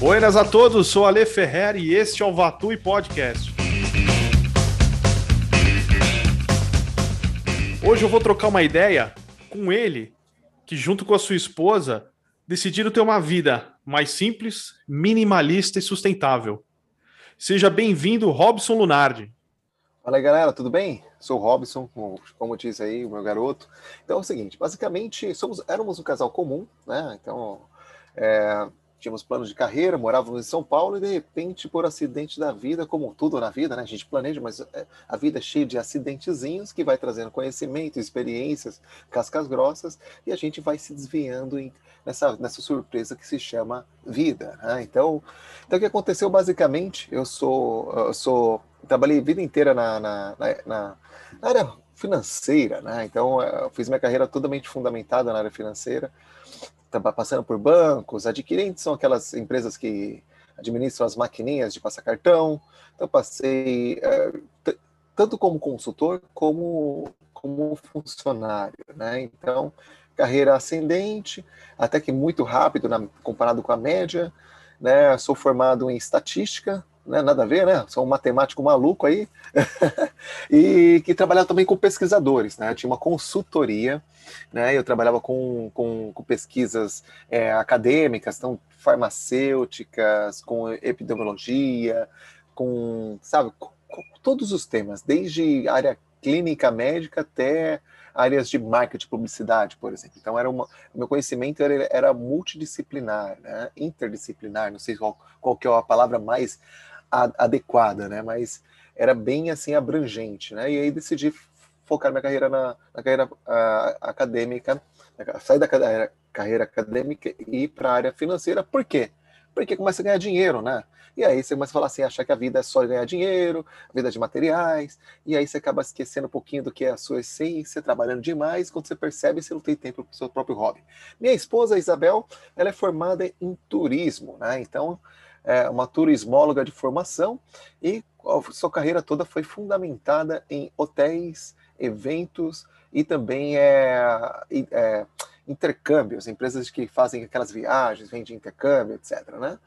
Buenas a todos, sou Alê Ferrer e este é o Vatui Podcast. Hoje eu vou trocar uma ideia com ele, que junto com a sua esposa decidiram ter uma vida mais simples, minimalista e sustentável. Seja bem-vindo, Robson Lunardi. Fala aí, galera, tudo bem? Sou o Robson, como diz aí o meu garoto. Então é o seguinte, basicamente éramos um casal comum, né? Então tínhamos planos de carreira, morávamos em São Paulo e, de repente, por acidente da vida, como tudo na vida, né? A gente planeja, mas a vida é cheia de acidentezinhos que vai trazendo conhecimento, experiências, cascas grossas, e a gente vai se desviando nessa surpresa que se chama vida, né? Então, o que aconteceu, basicamente, eu trabalhei a vida inteira na área financeira, né? Então, eu fiz minha carreira totalmente fundamentada na área financeira, passando por bancos, adquirentes são aquelas empresas que administram as maquininhas de passar cartão. Então, passei tanto como consultor como funcionário, né? Então, carreira ascendente, até que muito rápido, comparado com a média, né? Sou formado em estatística, né? Nada a ver, né? Sou um matemático maluco aí, e que trabalhava também com pesquisadores, né? Eu tinha uma consultoria, né? Eu trabalhava com pesquisas acadêmicas, então, farmacêuticas, com epidemiologia, com, sabe, com todos os temas, desde área clínica médica até áreas de marketing, publicidade, por exemplo. Então, meu conhecimento era multidisciplinar, né? Interdisciplinar, não sei qual que é a palavra mais adequada, né? Mas era bem, assim, abrangente, né? E aí decidi focar minha carreira na carreira acadêmica, sair da carreira acadêmica e ir para a área financeira. Por quê? Porque começa a ganhar dinheiro, né? E aí você começa a falar assim, achar que a vida é só ganhar dinheiro, a vida é de materiais, e aí você acaba esquecendo um pouquinho do que é a sua essência, trabalhando demais, quando você percebe, você não tem tempo para o seu próprio hobby. Minha esposa, Isabel, ela é formada em turismo, né? Então, é uma turismóloga de formação, e a sua carreira toda foi fundamentada em hotéis, eventos e também intercâmbios, empresas que fazem aquelas viagens, vendem intercâmbio, etc, né?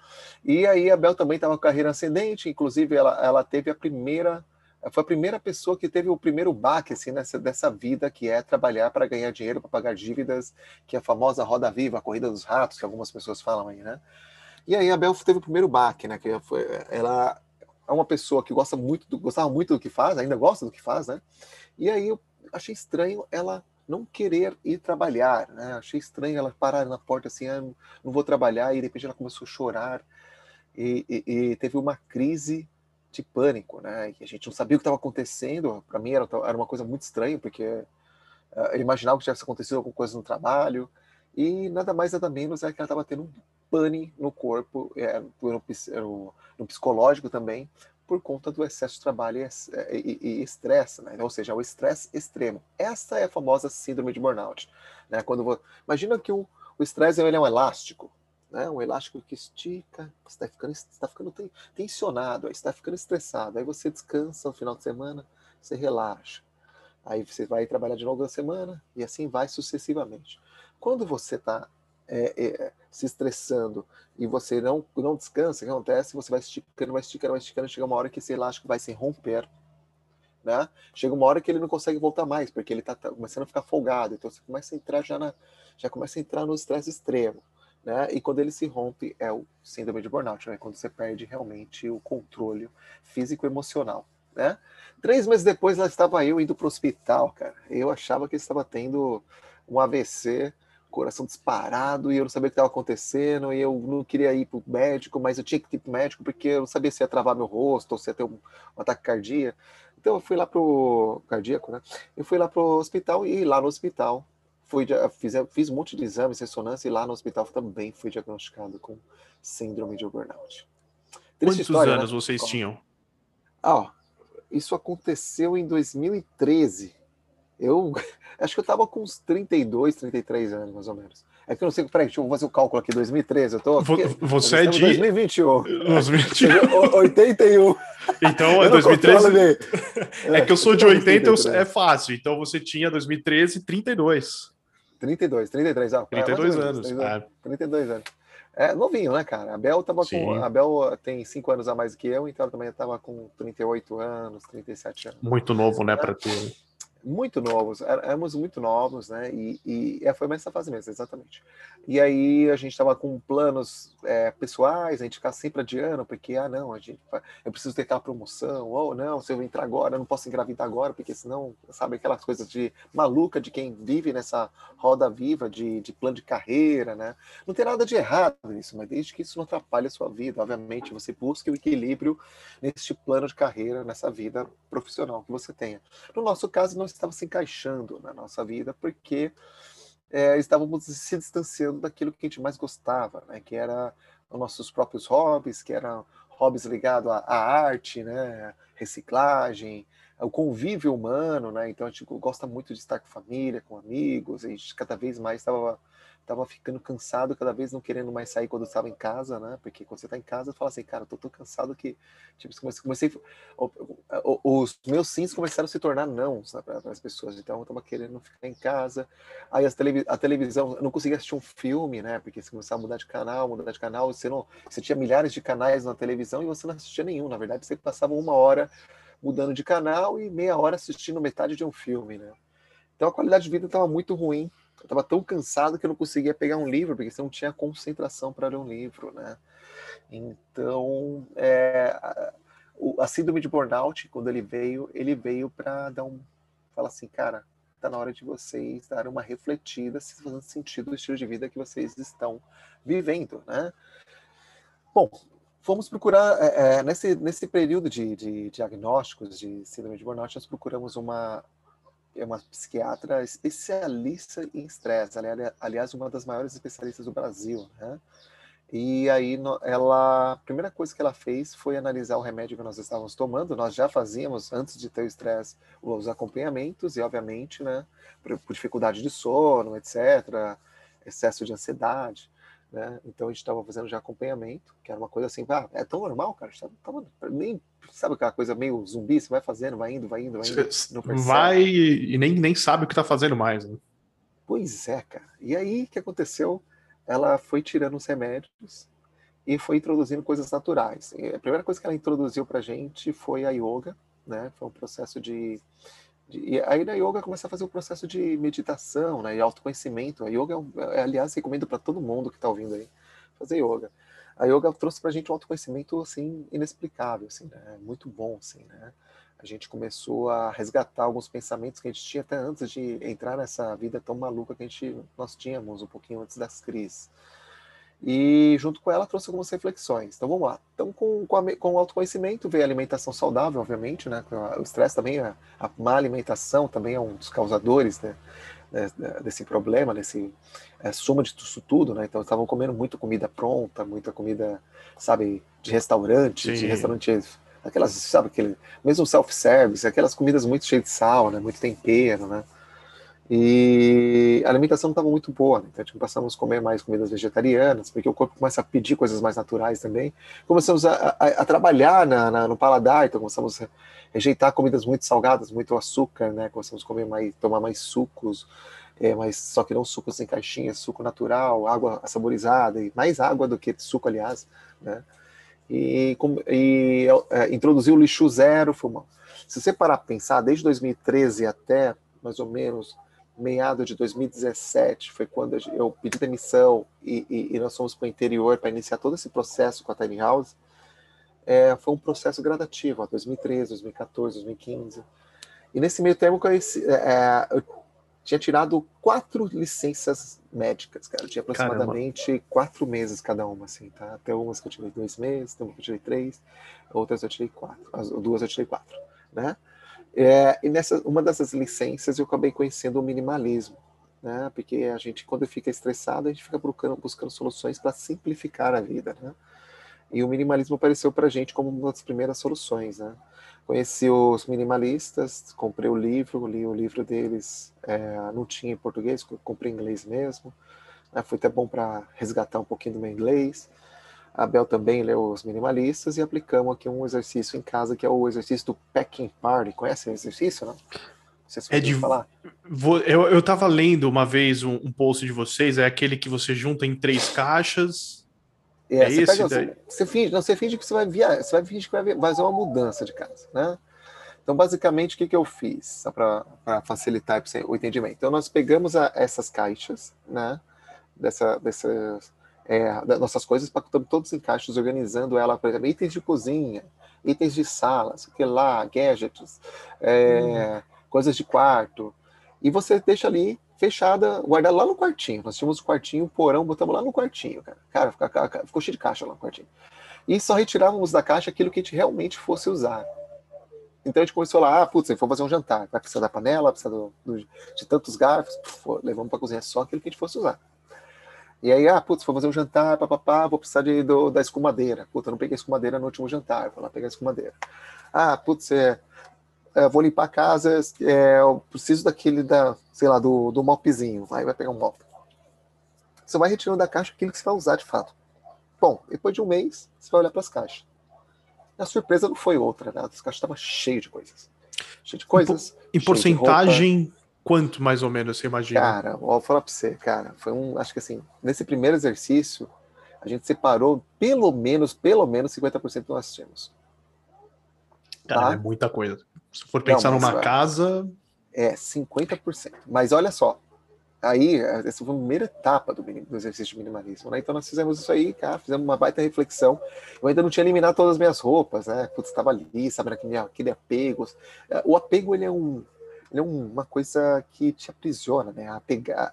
E aí a Bel também estava com carreira ascendente, inclusive ela teve foi a primeira pessoa que teve o primeiro baque, assim, dessa vida que é trabalhar para ganhar dinheiro, para pagar dívidas, que é a famosa roda viva, a corrida dos ratos, que algumas pessoas falam aí, né? E aí a Bel teve o primeiro baque, né? Ela é uma pessoa que gostava muito do que faz, ainda gosta do que faz, né? E aí eu achei estranho ela não querer ir trabalhar, né? Achei estranho ela parar na porta assim, não vou trabalhar, e de repente ela começou a chorar e teve uma crise de pânico, né? E a gente não sabia o que estava acontecendo. Para mim era uma coisa muito estranha, porque eu imaginava que tivesse acontecido alguma coisa no trabalho, e nada mais nada menos é que ela estava tendo um pane no corpo, no psicológico também, por conta do excesso de trabalho e estresse, né? Ou seja, o estresse extremo. Essa é a famosa síndrome de burnout, né? Imagina que o estresse é um elástico, né? Um elástico que estica, está ficando tensionado, está ficando estressado. Aí você descansa no final de semana, você relaxa. Aí você vai trabalhar de novo na semana, e assim vai sucessivamente. Quando você está se estressando e você não descansa, o que acontece? Você vai esticando, vai esticando, vai esticando, chega uma hora que esse elástico vai se romper, né? Chega uma hora que ele não consegue voltar mais, porque ele está começando a ficar folgado, então você começa a entrar já começa a entrar no estresse extremo, né? E quando ele se rompe, é o síndrome de burnout, né? Quando você perde realmente o controle físico-emocional, né? 3 meses depois, lá estava eu indo para o hospital, cara. Eu achava que eu estava tendo um AVC, coração disparado, e eu não sabia o que estava acontecendo, e eu não queria ir para o médico, mas eu tinha que ir para o médico, porque eu não sabia se ia travar meu rosto, ou se ia ter um ataque cardíaco. Então eu fui lá para o cardíaco, né? Eu fui lá para o hospital, e lá no hospital fiz um monte de exames, ressonância, e lá no hospital também fui diagnosticado com síndrome de burnout. Triste história, né? Quantos anos vocês tinham? Isso aconteceu em 2013. Eu acho que eu tava com uns 32, 33 anos, mais ou menos. É que eu não sei, peraí, deixa eu fazer o cálculo aqui, 2013, eu tô aqui, você é de 2021. 81. Então, é 2013. É que eu sou de 80, 83. É fácil. Então você tinha 2013, 32. 32, 33, 32 anos. 32 anos. É novinho, né, cara? A Bel tem 5 anos a mais que eu, então ela também estava com 38 anos, 37 anos. Muito novo, né, para ter... Muito novos, éramos muito novos, né? E foi mais essa fase mesmo, exatamente. E aí a gente estava com planos pessoais, a gente ficava sempre adiando, porque, eu preciso tentar a promoção, ou não, se eu entrar agora, eu não posso engravidar agora, porque senão, sabe, aquelas coisas de maluca de quem vive nessa roda viva de plano de carreira, né? Não tem nada de errado nisso, mas desde que isso não atrapalhe a sua vida, obviamente, você busca o equilíbrio neste plano de carreira, nessa vida profissional que você tenha. No nosso caso, não estava se encaixando na nossa vida, porque estávamos se distanciando daquilo que a gente mais gostava, né? Que era os nossos próprios hobbies, que eram hobbies ligados à arte, né? Reciclagem, o convívio humano, né? Então a gente gosta muito de estar com família, com amigos, a gente cada vez mais estava ficando cansado, cada vez não querendo mais sair quando eu estava em casa, né? Porque quando você está em casa, você fala assim, cara, eu tô tão cansado que... Tipo, os meus sims começaram a se tornar não, sabe, para as pessoas. Então, eu estava querendo ficar em casa. Aí a televisão, eu não conseguia assistir um filme, né? Porque você começava a mudar de canal, você tinha milhares de canais na televisão e você não assistia nenhum. Na verdade, você passava uma hora mudando de canal e meia hora assistindo metade de um filme, né? Então, a qualidade de vida estava muito ruim. Eu estava tão cansado que eu não conseguia pegar um livro, porque você não tinha concentração para ler um livro, né? Então, a síndrome de burnout, quando ele veio para falar assim, cara, está na hora de vocês darem uma refletida se fazendo sentido do estilo de vida que vocês estão vivendo, né? Bom, fomos procurar, nesse período de diagnósticos de síndrome de burnout, nós procuramos uma psiquiatra especialista em estresse, aliás, uma das maiores especialistas do Brasil, né? E aí, a primeira coisa que ela fez foi analisar o remédio que nós estávamos tomando. Nós já fazíamos, antes de ter o estresse, os acompanhamentos, e obviamente, né, por dificuldade de sono, etc., excesso de ansiedade, né? Então, a gente estava fazendo já acompanhamento, que era uma coisa assim, é tão normal, cara, a gente estava nem... Sabe aquela coisa meio zumbi? Você vai fazendo, vai indo. Não percebe. Vai e nem sabe o que tá fazendo mais, né? Pois é, cara. E aí, o que aconteceu? Ela foi tirando os remédios e foi introduzindo coisas naturais. E a primeira coisa que ela introduziu pra gente foi a yoga, né? Foi um processo E aí na yoga começa a fazer um processo de meditação, né? E autoconhecimento. A yoga, aliás, recomendo para todo mundo que tá ouvindo aí fazer yoga. A yoga trouxe pra gente um autoconhecimento, assim, inexplicável, assim, né? Muito bom, assim, né? A gente começou a resgatar alguns pensamentos que a gente tinha até antes de entrar nessa vida tão maluca que nós tínhamos um pouquinho antes das crises. E junto com ela trouxe algumas reflexões. Então vamos lá. Então com o autoconhecimento veio a alimentação saudável, obviamente, né? O estresse também, a má alimentação também é um dos causadores, né? Desse problema, desse soma disso tudo, né? Então estavam comendo muita comida pronta, muita comida, sabe, de restaurante, sim, de restaurantes, aquelas, sabe, aquele mesmo self-service, aquelas comidas muito cheias de sal, né? Muito tempero, né? E a alimentação não estava muito boa, né? Então passamos a comer mais comidas vegetarianas, porque o corpo começa a pedir coisas mais naturais também. Começamos a trabalhar no paladar, então começamos a rejeitar comidas muito salgadas, muito açúcar, né? Começamos a tomar mais sucos, mas só que não sucos em caixinha, suco natural, água saborizada, e mais água do que suco, aliás, né? E introduziu o lixo zero, fumão. Se você parar para pensar, desde 2013 até mais ou menos meado de 2017, foi quando eu pedi demissão e nós fomos para o interior para iniciar todo esse processo com a Tiny House. Foi um processo gradativo, 2013, 2014, 2015. E nesse meio termo eu tinha tirado 4 licenças médicas, cara. Eu tinha aproximadamente 4 meses cada uma, assim, tá? Tem umas que eu tirei 2 meses, tem umas que eu tirei 3, outras eu tirei 4. Duas eu tirei 4, né? E nessa uma dessas licenças eu acabei conhecendo o minimalismo, né? Porque a gente, quando fica estressado, a gente fica buscando soluções para simplificar a vida, né? E o minimalismo apareceu para a gente como uma das primeiras soluções, né? Conheci os minimalistas, comprei o livro, li o livro deles, não tinha em português, comprei em inglês mesmo, né? Foi até bom para resgatar um pouquinho do meu inglês. A Bel também leu os minimalistas e aplicamos aqui um exercício em casa, que é o exercício do packing party. Conhece o exercício, não? Você sabe falar? Eu estava lendo uma vez um post de vocês, é aquele que você junta em 3 caixas Você finge que vai fazer uma mudança de casa, né? Então, basicamente, o que eu fiz para facilitar o entendimento? Então, nós pegamos essas caixas, né? Das nossas coisas, pacotamos todos em caixas, organizando ela, por exemplo, itens de cozinha, itens de sala, sei que lá, gadgets, coisas de quarto. E você deixa ali fechada, guardada lá no quartinho. Nós tínhamos um quartinho, um porão, botamos lá no quartinho, cara. Cara, ficou cheio de caixa lá no quartinho. E só retirávamos da caixa aquilo que a gente realmente fosse usar. Então a gente começou lá, a gente foi fazer um jantar, vai precisar da panela, precisa de tantos garfos, levamos pra cozinha só aquilo que a gente fosse usar. E aí, foi fazer um jantar, vou precisar da escumadeira. Eu não peguei a escumadeira no último jantar, vou lá pegar a escumadeira. Vou limpar a casa, eu preciso do mopzinho, vai pegar um mop. Você vai retirando da caixa aquilo que você vai usar de fato. Bom, depois de um mês, você vai olhar para as caixas. A surpresa não foi outra, né? As caixas estavam cheias de coisas. Cheio de coisas. Em porcentagem, quanto mais ou menos você imagina? Cara, vou falar pra você, cara. Foi acho que assim, nesse primeiro exercício, a gente separou pelo menos 50% do nós tínhamos. Tá? Cara, é muita coisa. Se for pensar numa casa... É, 50%. Mas olha só. Aí, essa foi a primeira etapa do exercício de minimalismo, né? Então nós fizemos isso aí, cara, fizemos uma baita reflexão. Eu ainda não tinha eliminado todas as minhas roupas, né? Estava ali, sabe, aquele apego. O apego, ele é uma coisa que te aprisiona, né?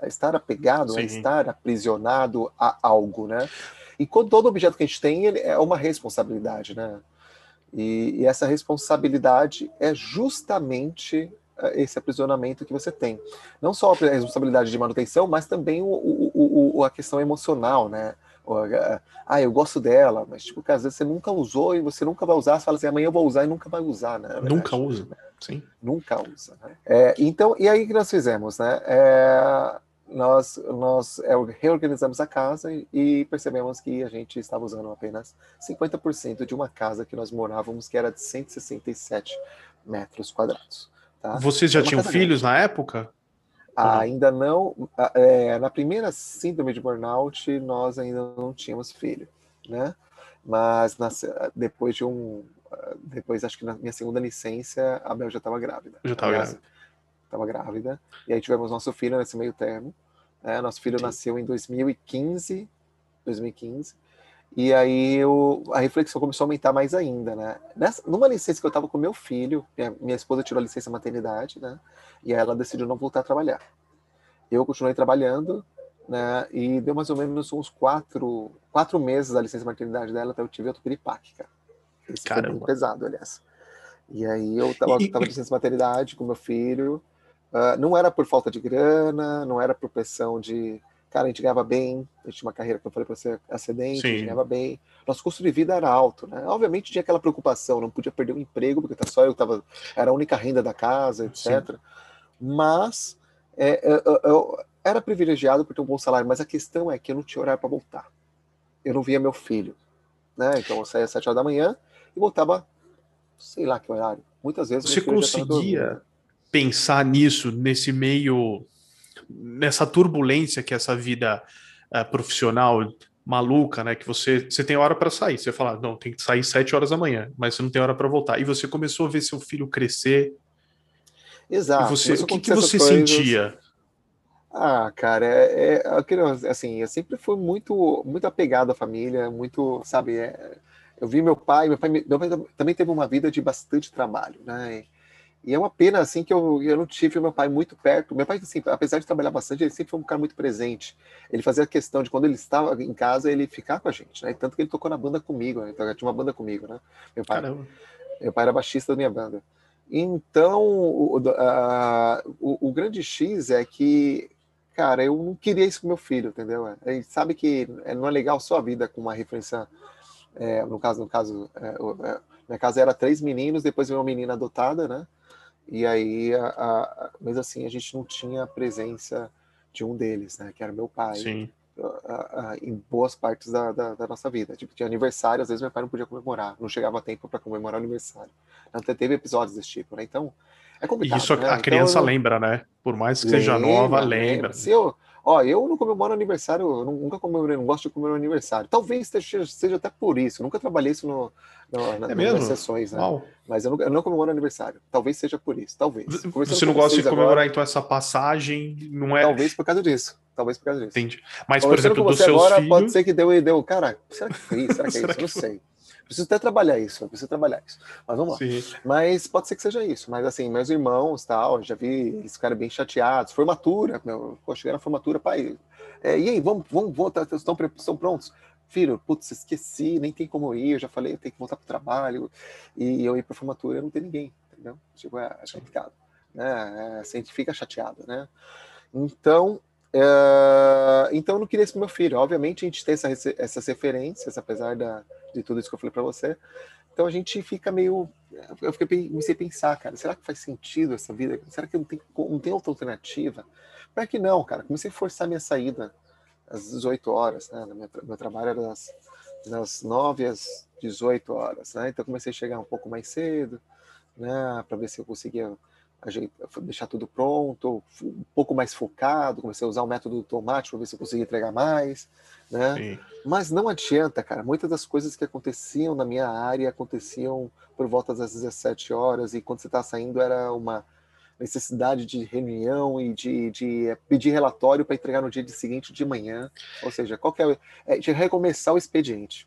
Estar apegado, né? Estar aprisionado a algo, né? E todo objeto que a gente tem, ele é uma responsabilidade, né? E essa responsabilidade é justamente... esse aprisionamento que você tem. Não só a responsabilidade de manutenção, mas também a questão emocional, né? Eu gosto dela, mas tipo, às vezes você nunca usou e você nunca vai usar, você fala assim, amanhã eu vou usar e nunca vai usar, né? Nunca usa, né? Sim. Nunca usa, né? Então, e aí que nós fizemos, né? Nós reorganizamos a casa e percebemos que a gente estava usando apenas 50% de uma casa que nós morávamos, que era de 167 metros quadrados. Tá? Vocês já tinham filhos na época? Ainda não. Na primeira síndrome de burnout, nós ainda não tínhamos filho, né? Mas depois acho que na minha segunda licença, a Bel já estava grávida. Estava grávida. E aí tivemos nosso filho nesse meio termo. Né? Nosso filho nasceu em 2015. E aí a reflexão começou a aumentar mais ainda, né? Numa licença que eu estava com meu filho, minha esposa tirou a licença maternidade, né? E ela decidiu não voltar a trabalhar. Eu continuei trabalhando, né? E deu mais ou menos uns quatro meses da licença maternidade dela, até eu tive outro piripaque, cara. Esse foi muito pesado, aliás. E aí eu estava de licença maternidade com meu filho. Não era por falta de grana, não era por pressão de... Cara, a gente ganhava bem, a gente tinha uma carreira que eu falei para ser ascendente, a gente ganhava bem. Nosso custo de vida era alto, né? Obviamente tinha aquela preocupação, não podia perder o emprego, porque só eu estava... Era a única renda da casa, etc. Sim. Mas eu era privilegiado por ter um bom salário, mas a questão é que eu não tinha horário para voltar. Eu não via meu filho, né? Então eu saía às 7 horas da manhã e voltava, sei lá que horário. Muitas vezes... Você conseguia pensar nisso, nesse meio... nessa turbulência que é essa vida profissional maluca, né, que você tem hora para sair, você fala, não, tem que sair 7 horas da manhã, mas você não tem hora para voltar, e você começou a ver seu filho crescer. Exato. O que você sentia? Cara, assim, eu sempre fui muito apegado à família, muito, sabe, eu vi meu pai também teve uma vida de bastante trabalho, né, e é uma pena, assim, que eu não tive meu pai muito perto. Meu pai, assim, apesar de trabalhar bastante, ele sempre foi um cara muito presente. Ele fazia questão de, quando ele estava em casa, ele ficar com a gente, né? Tanto que ele tocou na banda comigo, né? Então, tinha uma banda comigo, né? Meu pai, caramba. Meu pai era baixista da minha banda. Então, o grande X é que, cara, eu não queria isso com meu filho, entendeu? Ele sabe que não é legal só a vida com uma referência... minha casa era 3 meninos, depois veio uma menina adotada, né? E aí, mas assim, a gente não tinha a presença de um deles, né? Que era meu pai. Sim. Em boas partes da nossa vida. Tipo, tinha aniversário, às vezes meu pai não podia comemorar, não chegava a tempo para comemorar o aniversário. Até teve episódios desse tipo, né? Então, é complicado. E isso, né? A criança lembra, né? Por mais que seja nova, lembra. Ó, eu não comemoro aniversário, eu nunca comemorei, não gosto de comemorar aniversário. Talvez seja até por isso, eu nunca trabalhei isso nas sessões, né? Mas eu não comemoro aniversário, talvez seja por isso, talvez. Você não gosta de comemorar agora, então essa passagem não é... Talvez por causa disso. Entendi. Mas, por exemplo, dos seus agora, filhos... Pode ser que deu, cara, será que foi isso? Será que é isso? Eu não sei. Preciso até trabalhar isso. Mas vamos lá. Sim. Mas pode ser que seja isso. Mas assim, meus irmãos, tal, já vi eles ficarem bem chateados. Formatura, meu, cheguei na formatura, pai. E aí, vamos voltar, estão prontos? Filho, putz, esqueci, nem tem como ir, eu já falei, eu tenho que voltar pro trabalho. E eu ir pra formatura, eu não tenho ninguém, entendeu? Tipo, é complicado. Né? Assim, a gente fica chateado, né? Então, eu não queria isso pro meu filho. Obviamente, a gente tem essas referências, apesar de tudo isso que eu falei pra você. Então, a gente fica meio... Eu comecei a pensar, cara, será que faz sentido essa vida? Será que não tem outra alternativa? Pior que não, cara. Comecei a forçar a minha saída às 18 horas, né? Meu trabalho era das 9 às 18 horas, né? Então, eu comecei a chegar um pouco mais cedo, né? Pra ver se eu conseguia... deixar tudo pronto, um pouco mais focado, comecei a usar o método do tomate para ver se eu conseguia entregar mais, né? Sim. Mas não adianta, cara, muitas das coisas que aconteciam na minha área aconteciam por volta das 17 horas e quando você está saindo era uma necessidade de reunião e de pedir relatório para entregar no dia seguinte de manhã, ou seja, de recomeçar o expediente.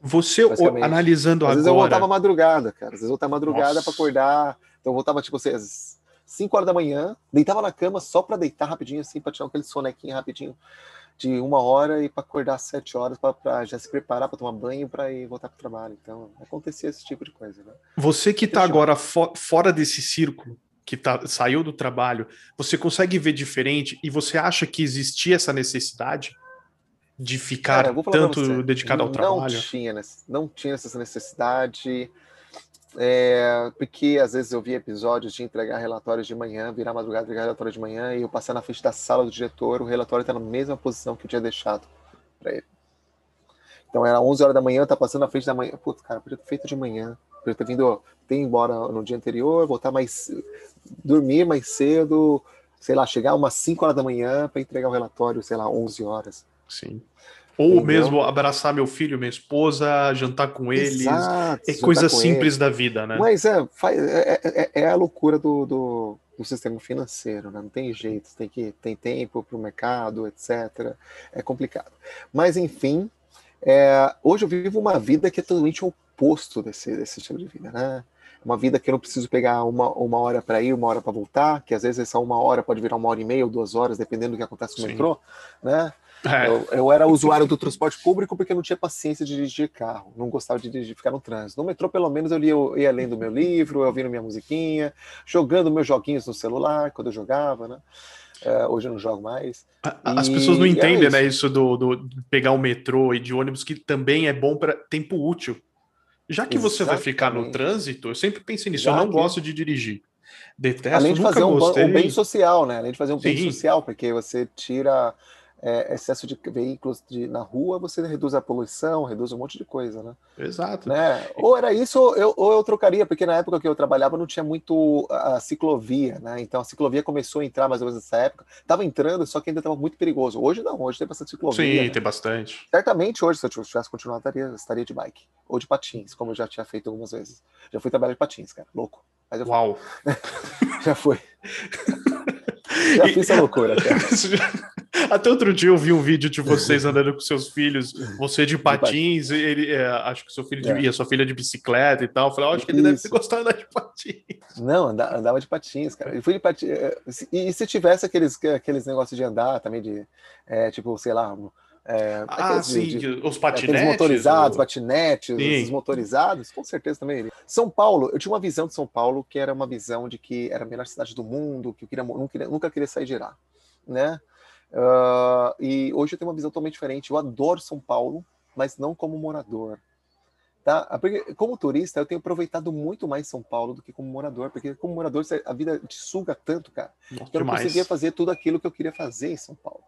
Você analisando agora... Às vezes eu voltava madrugada, cara. Às vezes eu voltava madrugada para acordar. Então eu voltava, tipo, às 5 horas da manhã, deitava na cama só para deitar rapidinho, assim, para tirar aquele sonequinho rapidinho de 1 hora e para acordar às 7 horas para já se preparar, para tomar banho, para ir voltar pro trabalho. Então acontecia esse tipo de coisa, né? Você que tá agora fora desse círculo, que saiu do trabalho, você consegue ver diferente e você acha que existia essa necessidade? De ficar tanto dedicado ao trabalho? Não tinha essa necessidade, porque às vezes eu via episódios de entregar relatórios de manhã, virar madrugada, entregar relatório de manhã, e eu passar na frente da sala do diretor, o relatório está na mesma posição que eu tinha deixado para ele. Então era 11 horas da manhã, tá passando na frente da manhã. Putz, cara, podia ter feito de manhã, podia ter vindo, ir embora no dia anterior, voltar mais, dormir mais cedo, sei lá, chegar umas 5 horas da manhã para entregar o relatório, sei lá, 11 horas. Sim. Ou entendeu? Mesmo abraçar meu filho, minha esposa, jantar com eles. Exato, é coisa simples da vida, né? Mas é a loucura do sistema financeiro, né? Não tem jeito, tem tempo para o mercado, etc. É complicado. Mas, enfim, hoje eu vivo uma vida que é totalmente o oposto desse tipo de vida, né? Uma vida que eu não preciso pegar uma hora para ir, 1 hora para voltar, que às vezes essa 1 hora pode virar 1h30 ou 2 horas, dependendo do que acontece com o metrô, né? Eu era usuário do transporte público porque eu não tinha paciência de dirigir carro, não gostava de dirigir, ficar no trânsito. No metrô, pelo menos, eu ia lendo meu livro, eu ouvindo minha musiquinha, jogando meus joguinhos no celular, quando eu jogava, né? Hoje eu não jogo mais. As pessoas não entendem, isso. Né? Isso do pegar o metrô e de ônibus, que também é bom para tempo útil. Já que você vai ficar no trânsito, eu sempre pensei nisso, eu não gosto de dirigir. Detesto, além de fazer um bem social, né? Além de fazer um bem social, porque você tira... excesso de veículos na rua, você reduz a poluição, reduz um monte de coisa, né? Exato. Né? Ou era isso, ou eu trocaria, porque na época que eu trabalhava não tinha muito a ciclovia, né? Então a ciclovia começou a entrar mais ou menos nessa época. Estava entrando, só que ainda estava muito perigoso. Hoje não, hoje tem bastante ciclovia. Sim, né? Tem bastante. Certamente hoje, se eu tivesse continuado, estaria de bike. Ou de patins, como eu já tinha feito algumas vezes. Já fui trabalhar de patins, cara, louco. Mas uau! Já fui. Já fiz essa loucura, cara. Até outro dia eu vi um vídeo de vocês andando com seus filhos, você de patins, ele, acho que seu filho e a sua filha de bicicleta e tal. Eu falei, acho que ele deve ter gostado de andar de patins. Não, andava de patins, cara. Eu fui de patins. E se tivesse aqueles negócios de andar também, de tipo, sei lá. Os patinetes. Motorizados, patinetes, os motorizados, com certeza também. São Paulo, eu tinha uma visão de São Paulo que era uma visão de que era a melhor cidade do mundo, que eu nunca queria sair de lá, né? E hoje eu tenho uma visão totalmente diferente. Eu adoro São Paulo, mas não como morador, tá? Porque como turista eu tenho aproveitado muito mais São Paulo do que como morador, porque como morador a vida te suga tanto, cara, que eu não conseguia fazer tudo aquilo que eu queria fazer em São Paulo.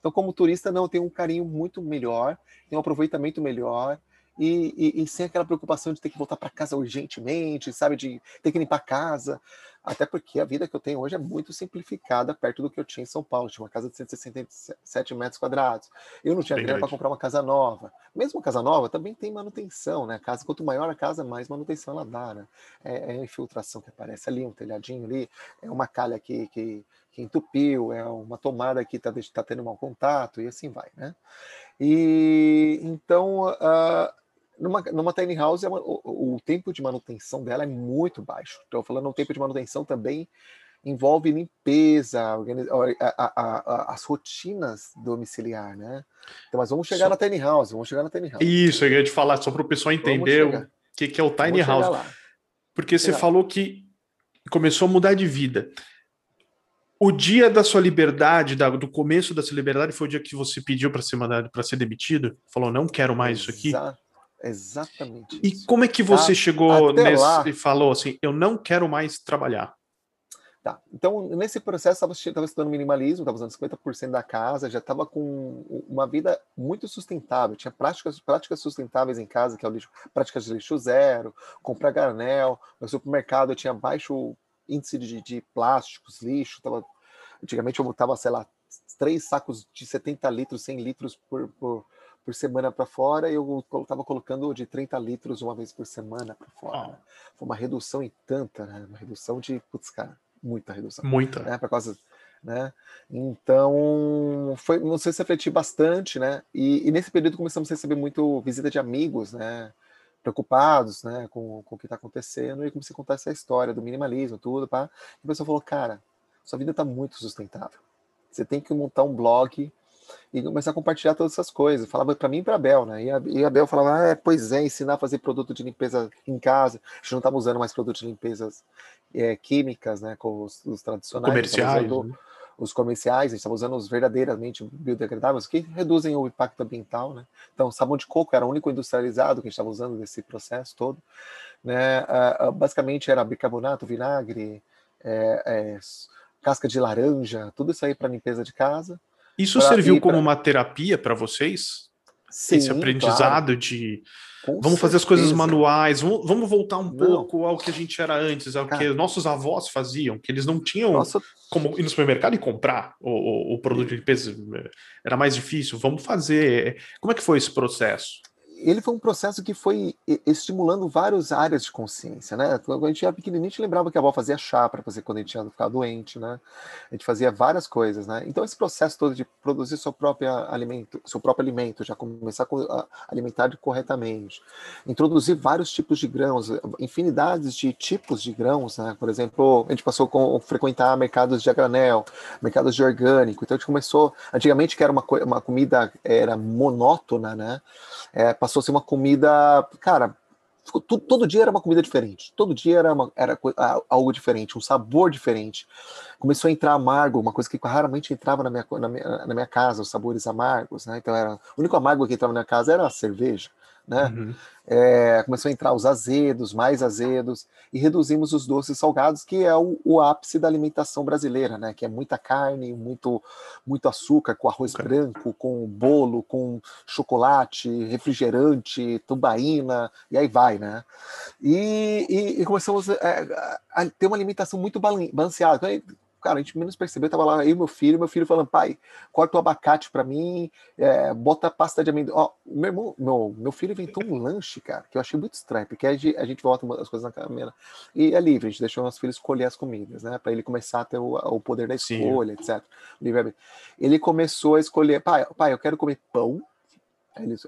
Então, como turista, não, eu tenho um carinho muito melhor, tenho um aproveitamento melhor e sem aquela preocupação de ter que voltar para casa urgentemente, sabe? De ter que limpar a casa. até porque a vida que eu tenho hoje é muito simplificada perto do que eu tinha em São Paulo. Eu tinha uma casa de 167 metros quadrados. Eu não tinha grana para comprar uma casa nova. Mesmo casa nova também tem manutenção, né? Casa, quanto maior a casa, mais manutenção ela dá, né? É a infiltração que aparece ali, um telhadinho ali, é uma calha que entupiu, é uma tomada que está tendo mau contato, e assim vai, né? E então... Numa tiny house, o tempo de manutenção dela é muito baixo. Então, falando, o tempo de manutenção também envolve limpeza, as rotinas domiciliar, né? Então, mas vamos chegar na tiny house, Isso, eu queria te falar, só para o pessoal entender o que é o tiny house. Lá. Porque você falou que começou a mudar de vida. O dia da sua liberdade, do começo da sua liberdade, foi o dia que você pediu para ser mandado, para ser demitido? Falou, não quero mais isso aqui? Exatamente. E isso. Como é que você chegou nesse lá... e falou assim, eu não quero mais trabalhar? Tá. Então, nesse processo, eu estava estudando minimalismo, estava usando 50% da casa, já estava com uma vida muito sustentável. Tinha práticas sustentáveis em casa, que é o lixo, práticas de lixo zero, comprar granel. No supermercado eu tinha baixo índice de plásticos, lixo. Tava... Antigamente eu botava, sei lá, 3 sacos de 70 litros, 100 litros por semana para fora, eu estava colocando de 30 litros uma vez por semana para fora. Né? Foi uma redução em tanta, né? Uma redução de, putz, cara, muita redução. Muita. Né? Por causa, né? Então, foi, não sei se refleti bastante, né? E nesse período começamos a receber muito visita de amigos, né? Preocupados, né? Com o que está acontecendo, e comecei a contar essa história do minimalismo, tudo, pá. E o pessoal falou, cara, sua vida está muito sustentável. Você tem que montar um blog e começar a compartilhar todas essas coisas. Falava para mim e para a Bel, né? E a Bel falava, pois é, ensinar a fazer produto de limpeza em casa. A gente não estava usando mais produtos de limpezas químicas, né? Com os tradicionais. Comerciais. Né? Os comerciais, a gente estava usando os verdadeiramente biodegradáveis, que reduzem o impacto ambiental, né? Então, sabão de coco era o único industrializado que a gente estava usando nesse processo todo, né? Basicamente era bicarbonato, vinagre, casca de laranja, tudo isso aí para limpeza de casa. Isso serviu como uma terapia para vocês? Sim, esse aprendizado, claro. De vamos fazer as coisas manuais, vamos voltar um pouco ao que a gente era antes, ao que nossos avós faziam, que eles não tinham como ir no supermercado e comprar o produto de limpeza, era mais difícil, vamos fazer. Como é que foi esse processo? Ele foi um processo que foi estimulando várias áreas de consciência, né? Quando a gente era pequenininho, a gente lembrava que a avó fazia chá para fazer quando a gente ia ficar doente, né? A gente fazia várias coisas, né? Então, esse processo todo de produzir seu próprio alimento, já começar a alimentar corretamente, introduzir vários tipos de grãos, infinidades de tipos de grãos, né? Por exemplo, a gente passou a frequentar mercados de a granel, mercados de orgânico. Então, a gente começou... Antigamente, que era uma comida era monótona, né? Passou a ser uma comida, cara, todo dia era uma comida diferente, todo dia era algo diferente, um sabor diferente. Começou a entrar amargo, uma coisa que raramente entrava na minha casa, os sabores amargos, né? Então o único amargo que entrava na minha casa era a cerveja, né? Uhum. Começou a entrar os azedos, mais azedos, e reduzimos os doces salgados, que é o ápice da alimentação brasileira, né? Que é muita carne, muito açúcar, com arroz branco, com bolo, com chocolate, refrigerante, tubaína, e aí vai, né? E começamos a ter uma alimentação muito balanceada. Cara, a gente menos percebeu, tava lá aí meu filho falando, pai, corta o abacate pra mim, bota pasta de amendoim. Ó, meu irmão, meu filho inventou um lanche, cara, que eu achei muito estranho, porque a gente volta as coisas na câmera e é livre, a gente deixou nosso filho escolher as comidas, né, pra ele começar a ter o poder da escolha, Sim. etc. Ele começou a escolher, pai, eu quero comer pão.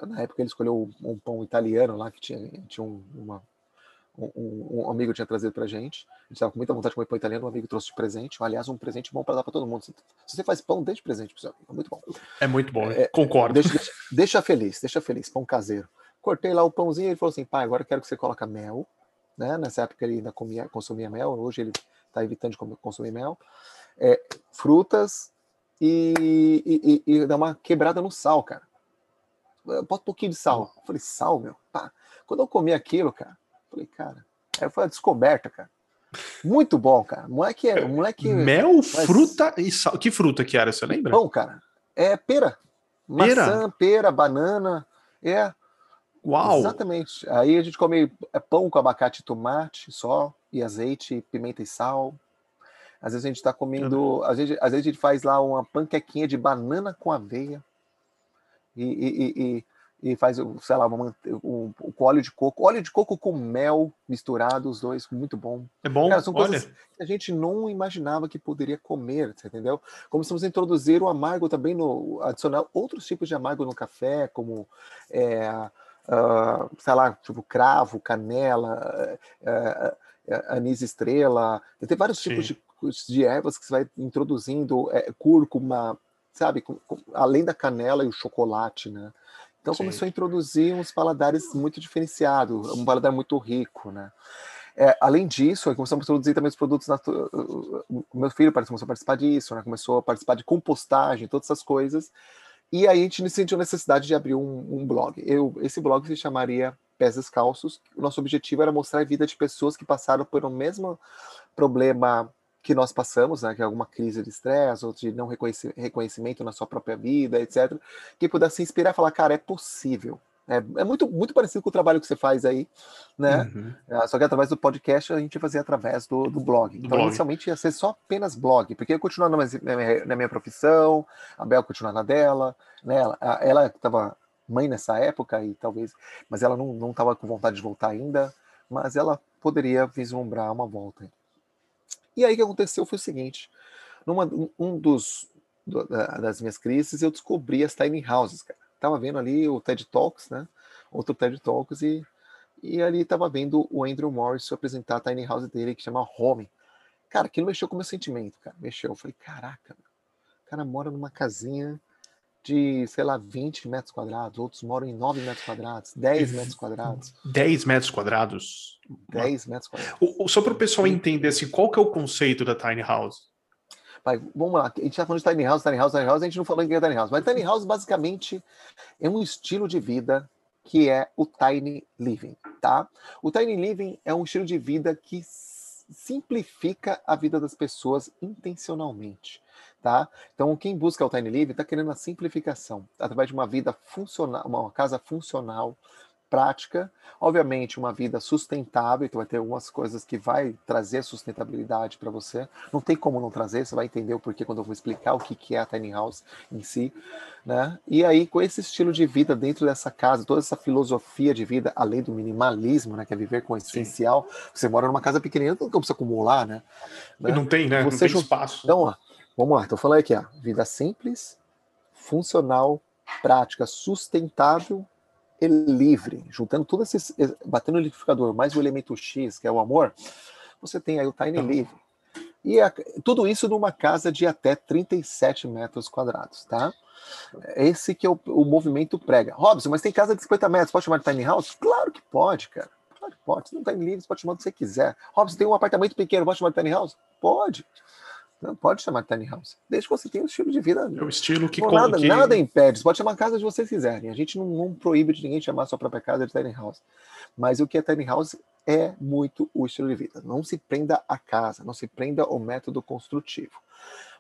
Na época ele escolheu um pão italiano lá, que tinha um amigo tinha trazido pra gente. A gente estava com muita vontade de comer pão italiano, um amigo trouxe de presente. Aliás, um presente bom para dar para todo mundo. Se você faz pão, deixa presente pro seu amigo. Muito bom. É muito bom, concordo. Deixa feliz, pão caseiro. Cortei lá o pãozinho e ele falou assim, pai, agora eu quero que você coloque mel. Né? Nessa época ele ainda consumia mel, hoje ele está evitando de consumir mel. Frutas e dá uma quebrada no sal, cara. Bota um pouquinho de sal. Eu falei, sal, meu? Pá. Quando eu comi aquilo, cara, falei, cara, foi a descoberta, cara. Muito bom, cara. Moleque mel, fruta e sal. Que fruta que era, você lembra? Bom, cara. Pera. Maçã, pera, banana. Uau! Exatamente. Aí a gente come pão com abacate e tomate só, e azeite, pimenta e sal. Às vezes a gente está comendo... Às vezes a gente faz lá uma panquequinha de banana com aveia e faz, sei lá, um óleo de coco. Óleo de coco com mel misturado, os dois, muito bom. É bom, cara, são coisas que a gente não imaginava que poderia comer, entendeu? Começamos a introduzir o amargo também, adicionar outros tipos de amargo no café, como... sei lá, tipo cravo, canela, anis estrela, tem vários tipos de ervas que você vai introduzindo, cúrcuma, sabe, além da canela e o chocolate, né? Então começou a introduzir uns paladares muito diferenciados, um paladar muito rico, né? Além disso, começamos a produzir também os produtos naturais. Meu filho começou a participar disso, né? Começou a participar de compostagem, todas essas coisas. E aí a gente sentiu a necessidade de abrir um blog. Esse blog se chamaria Pés Descalços. O nosso objetivo era mostrar a vida de pessoas que passaram por o mesmo problema que nós passamos, né? Que é alguma crise de estresse, ou de não reconhecimento na sua própria vida, etc. Que pudesse se inspirar e falar, cara, é possível. É muito, muito parecido com o trabalho que você faz aí, né? Uhum. Só que através do podcast a gente fazia através do blog. Então, inicialmente ia ser só apenas blog, porque eu continuava na minha profissão, a Bel continuava na dela, né? Ela estava mãe nessa época, e talvez, mas ela não estava com vontade de voltar ainda, mas ela poderia vislumbrar uma volta. E aí o que aconteceu foi o seguinte: das minhas crises, eu descobri as tiny houses, cara. Estava vendo ali o TED Talks, né? Outro TED Talks, e ali estava vendo o Andrew Morris apresentar a tiny house dele, que chama Home. Cara, aquilo mexeu com o meu sentimento, cara. Mexeu. Eu falei, caraca, o cara mora numa casinha de, sei lá, 20 metros quadrados. Outros moram em 9 metros quadrados, 10 metros quadrados. 10 metros quadrados? 10 metros quadrados. Só para o pessoal entender, assim, qual que é o conceito da tiny house? Pai, vamos lá, a gente está falando de tiny house, a gente não falou em que é tiny house, mas tiny house basicamente é um estilo de vida que é o tiny living, tá? O tiny living é um estilo de vida que simplifica a vida das pessoas intencionalmente, tá? Então quem busca o tiny living está querendo a simplificação, através de uma vida funcional, uma casa funcional, prática, obviamente uma vida sustentável, então vai ter algumas coisas que vai trazer sustentabilidade para você, não tem como não trazer, você vai entender o porquê quando eu vou explicar o que é a tiny house em si, né? E aí com esse estilo de vida dentro dessa casa, toda essa filosofia de vida, além do minimalismo, né, que é viver com o essencial, você mora numa casa pequenininha, não precisa acumular, né? Não tem, né? Você não tem espaço. Então, ó, vamos lá, tô falando aqui, ó, vida simples, funcional, prática, sustentável, livre, juntando tudo esses, batendo no liquidificador, mais o elemento X, que é o amor, você tem aí o tiny living. E tudo isso numa casa de até 37 metros quadrados, tá? Esse que é o movimento prega. Robson, mas tem casa de 50 metros, pode chamar de tiny house? Claro que pode, cara. Claro que pode. Você não tá em livre, você pode chamar do que você quiser. Robson, tem um apartamento pequeno, pode chamar de tiny house? Pode. Não pode chamar de tiny house, desde que você tenha um estilo de vida. É o estilo que nada impede, você pode chamar a casa de vocês quiserem. A gente não proíbe de ninguém chamar a sua própria casa de tiny house. Mas o que é tiny house é muito o estilo de vida. Não se prenda à casa, não se prenda ao método construtivo.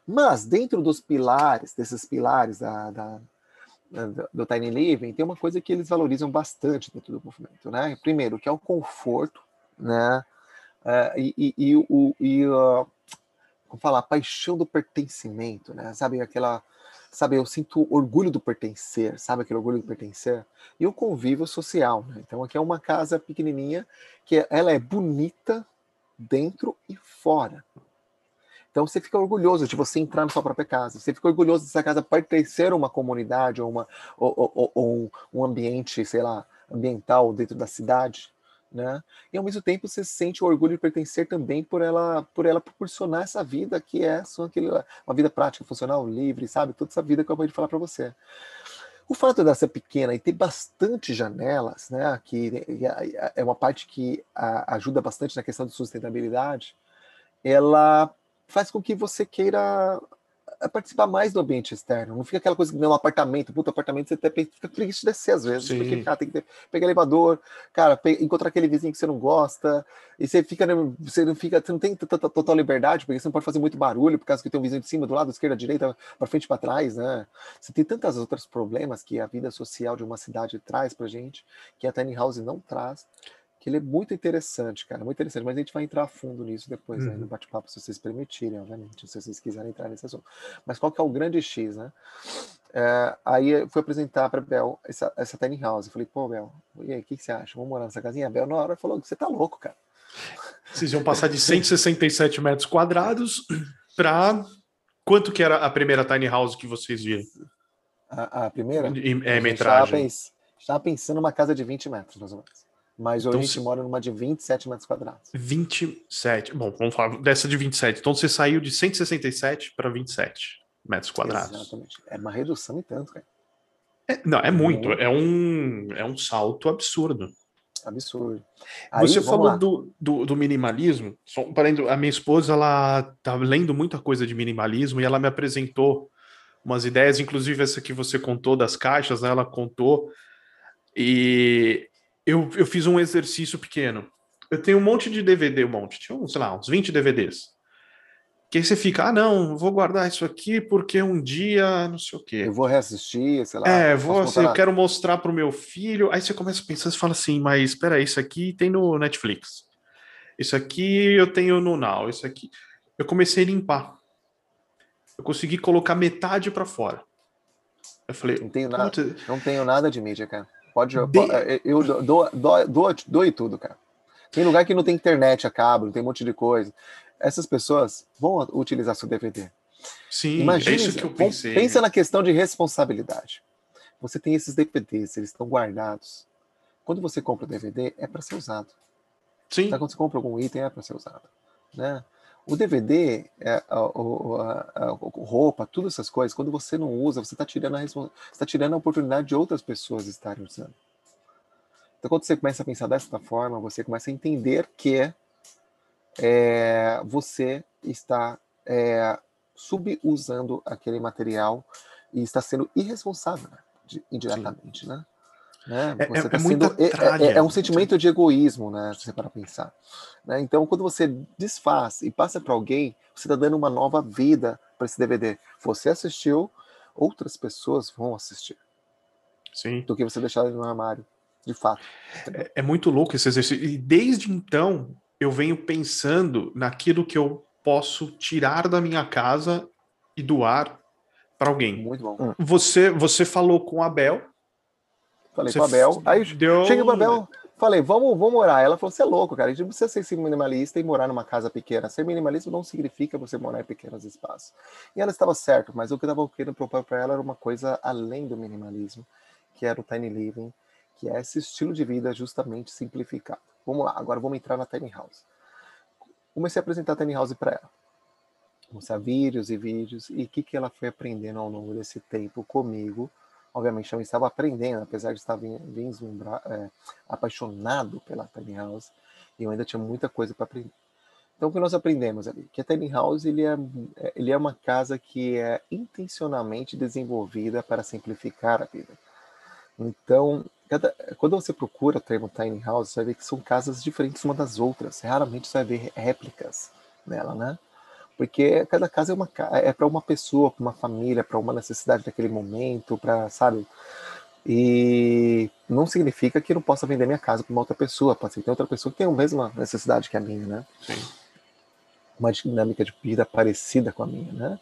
Mas dentro dos pilares, desses pilares do tiny living, tem uma coisa que eles valorizam bastante dentro do movimento, né? Primeiro, que é o conforto, né? Falar, a paixão do pertencimento, né? Sabe, eu sinto orgulho do pertencer, sabe aquele orgulho do pertencer? E o convívio social, né? Então aqui é uma casa pequenininha que ela é bonita dentro e fora. Então você fica orgulhoso de você entrar na sua própria casa, você fica orgulhoso dessa casa pertencer a uma comunidade ou um ambiente, sei lá, ambiental dentro da cidade. Né? E ao mesmo tempo você sente o orgulho de pertencer também por ela proporcionar essa vida que é só uma vida prática, funcional, livre, sabe? Toda essa vida que eu acabei de falar para você. O fato dela ser pequena e ter bastante janelas, né? Que é uma parte que ajuda bastante na questão de sustentabilidade, ela faz com que você queira participar mais do ambiente externo. Não fica aquela coisa que não é um apartamento. Puta, apartamento você até fica preguiça de descer às vezes. Sim. Porque, cara, tem que pegar elevador, cara, encontrar aquele vizinho que você não gosta. E você não tem total liberdade, porque você não pode fazer muito barulho, por causa que tem um vizinho de cima, do lado, esquerda, direita, para frente e para trás, né? Você tem tantas outras problemas que a vida social de uma cidade traz pra gente, que a tiny house não traz. que ele é muito interessante, cara, muito interessante, mas a gente vai entrar a fundo nisso depois, né, no bate-papo, se vocês permitirem, obviamente, se vocês quiserem entrar nesse assunto. Mas qual que é o grande X, né? É, aí eu fui apresentar para Bel essa tiny house, eu falei, pô, Bel, e aí, o que você acha? Vamos morar nessa casinha? A Bel, na hora, falou, você tá louco, cara. Vocês iam passar de 167 metros quadrados para... Quanto que era a primeira tiny house que vocês viram? A primeira? É, metragem. A gente estava pensando numa casa de 20 metros, mais ou menos. Mas hoje então, a gente mora numa de 27 metros quadrados. 27. Bom, vamos falar dessa de 27. Então você saiu de 167 para 27 metros quadrados. Exatamente. É uma redução em tanto, cara. É, não, é muito. É um salto absurdo. Absurdo. Aí, você falou do minimalismo. A minha esposa, ela tá lendo muita coisa de minimalismo e ela me apresentou umas ideias, inclusive essa que você contou das caixas, né? Ela contou. E eu fiz um exercício pequeno. Eu tenho um monte de DVD, uns 20 DVDs. Que aí você fica, não, vou guardar isso aqui porque um dia, não sei o quê. Eu vou reassistir, sei lá. É, eu quero mostrar pro meu filho. Aí você começa a pensar, você fala assim, mas espera, isso aqui tem no Netflix. Isso aqui eu tenho no Now, isso aqui. Eu comecei a limpar. Eu consegui colocar metade para fora. Eu falei... Não tenho nada de mídia, cara. Eu dou tudo, cara. Tem lugar que não tem internet, acaba, não tem um monte de coisa. Essas pessoas vão utilizar seu DVD. Sim, imagina, é isso que eu pensei. Pensa na questão de responsabilidade. Você tem esses DVDs, eles estão guardados. Quando você compra o DVD, é para ser usado. Sim. Então, quando você compra algum item, é para ser usado. Né? O DVD, roupa, todas essas coisas, quando você não usa, você está tirando a oportunidade de outras pessoas estarem usando. Então, quando você começa a pensar dessa forma, você começa a entender que você está subusando aquele material e está sendo irresponsável indiretamente, né? Você tá sendo, é um sentimento de egoísmo, né? Se você parar para pensar, né? Então, quando você desfaz e passa para alguém, você está dando uma nova vida para esse DVD. Você assistiu, outras pessoas vão assistir. Sim. Do que você deixar ele no armário, de fato. É muito louco esse exercício. E desde então, eu venho pensando naquilo que eu posso tirar da minha casa e doar para alguém. Muito bom. Você falou com a Bel. Falei com a Bel. Aí cheguei pra Bel, falei, vamos morar. Ela falou, você é louco, cara. A gente não precisa ser minimalista e morar numa casa pequena. Ser minimalista não significa você morar em pequenos espaços. E ela estava certa, mas o que eu estava querendo propor para ela era uma coisa além do minimalismo, que era o tiny living, que é esse estilo de vida justamente simplificado. Vamos lá, agora vamos entrar na tiny house. Comecei a apresentar a tiny house para ela. Mostrar vídeos e vídeos. E o que ela foi aprendendo ao longo desse tempo comigo. Obviamente, eu estava aprendendo, apesar de estar bem apaixonado pela tiny house, eu ainda tinha muita coisa para aprender. Então, o que nós aprendemos ali? Que a tiny house ele é uma casa que é intencionalmente desenvolvida para simplificar a vida. Então, quando você procura o termo tiny house, você vai ver que são casas diferentes uma das outras. Raramente você vai ver réplicas nela, né? Porque cada casa é para uma pessoa, para uma família, para uma necessidade daquele momento, para, sabe? E não significa que eu não possa vender minha casa para uma outra pessoa. Pode ser que tem outra pessoa que tem a mesma necessidade que a minha, né? Sim. Uma dinâmica de vida parecida com a minha, né?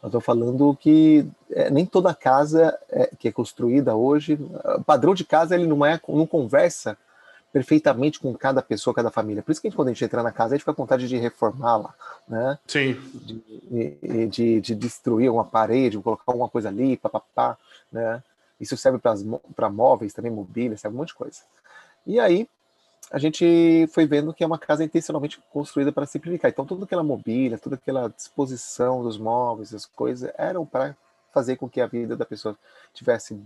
Eu estou falando que nem toda casa que é construída hoje, o padrão de casa ele não conversa perfeitamente com cada pessoa, cada família. Por isso que quando a gente entra na casa, a gente fica com vontade de reformá-la, né? Sim. De destruir uma parede, colocar alguma coisa ali, papapá, né? Isso serve para móveis também, mobília, serve um monte de coisa. E aí, a gente foi vendo que é uma casa intencionalmente construída para simplificar. Então, toda aquela mobília, toda aquela disposição dos móveis, as coisas, eram para fazer com que a vida da pessoa tivesse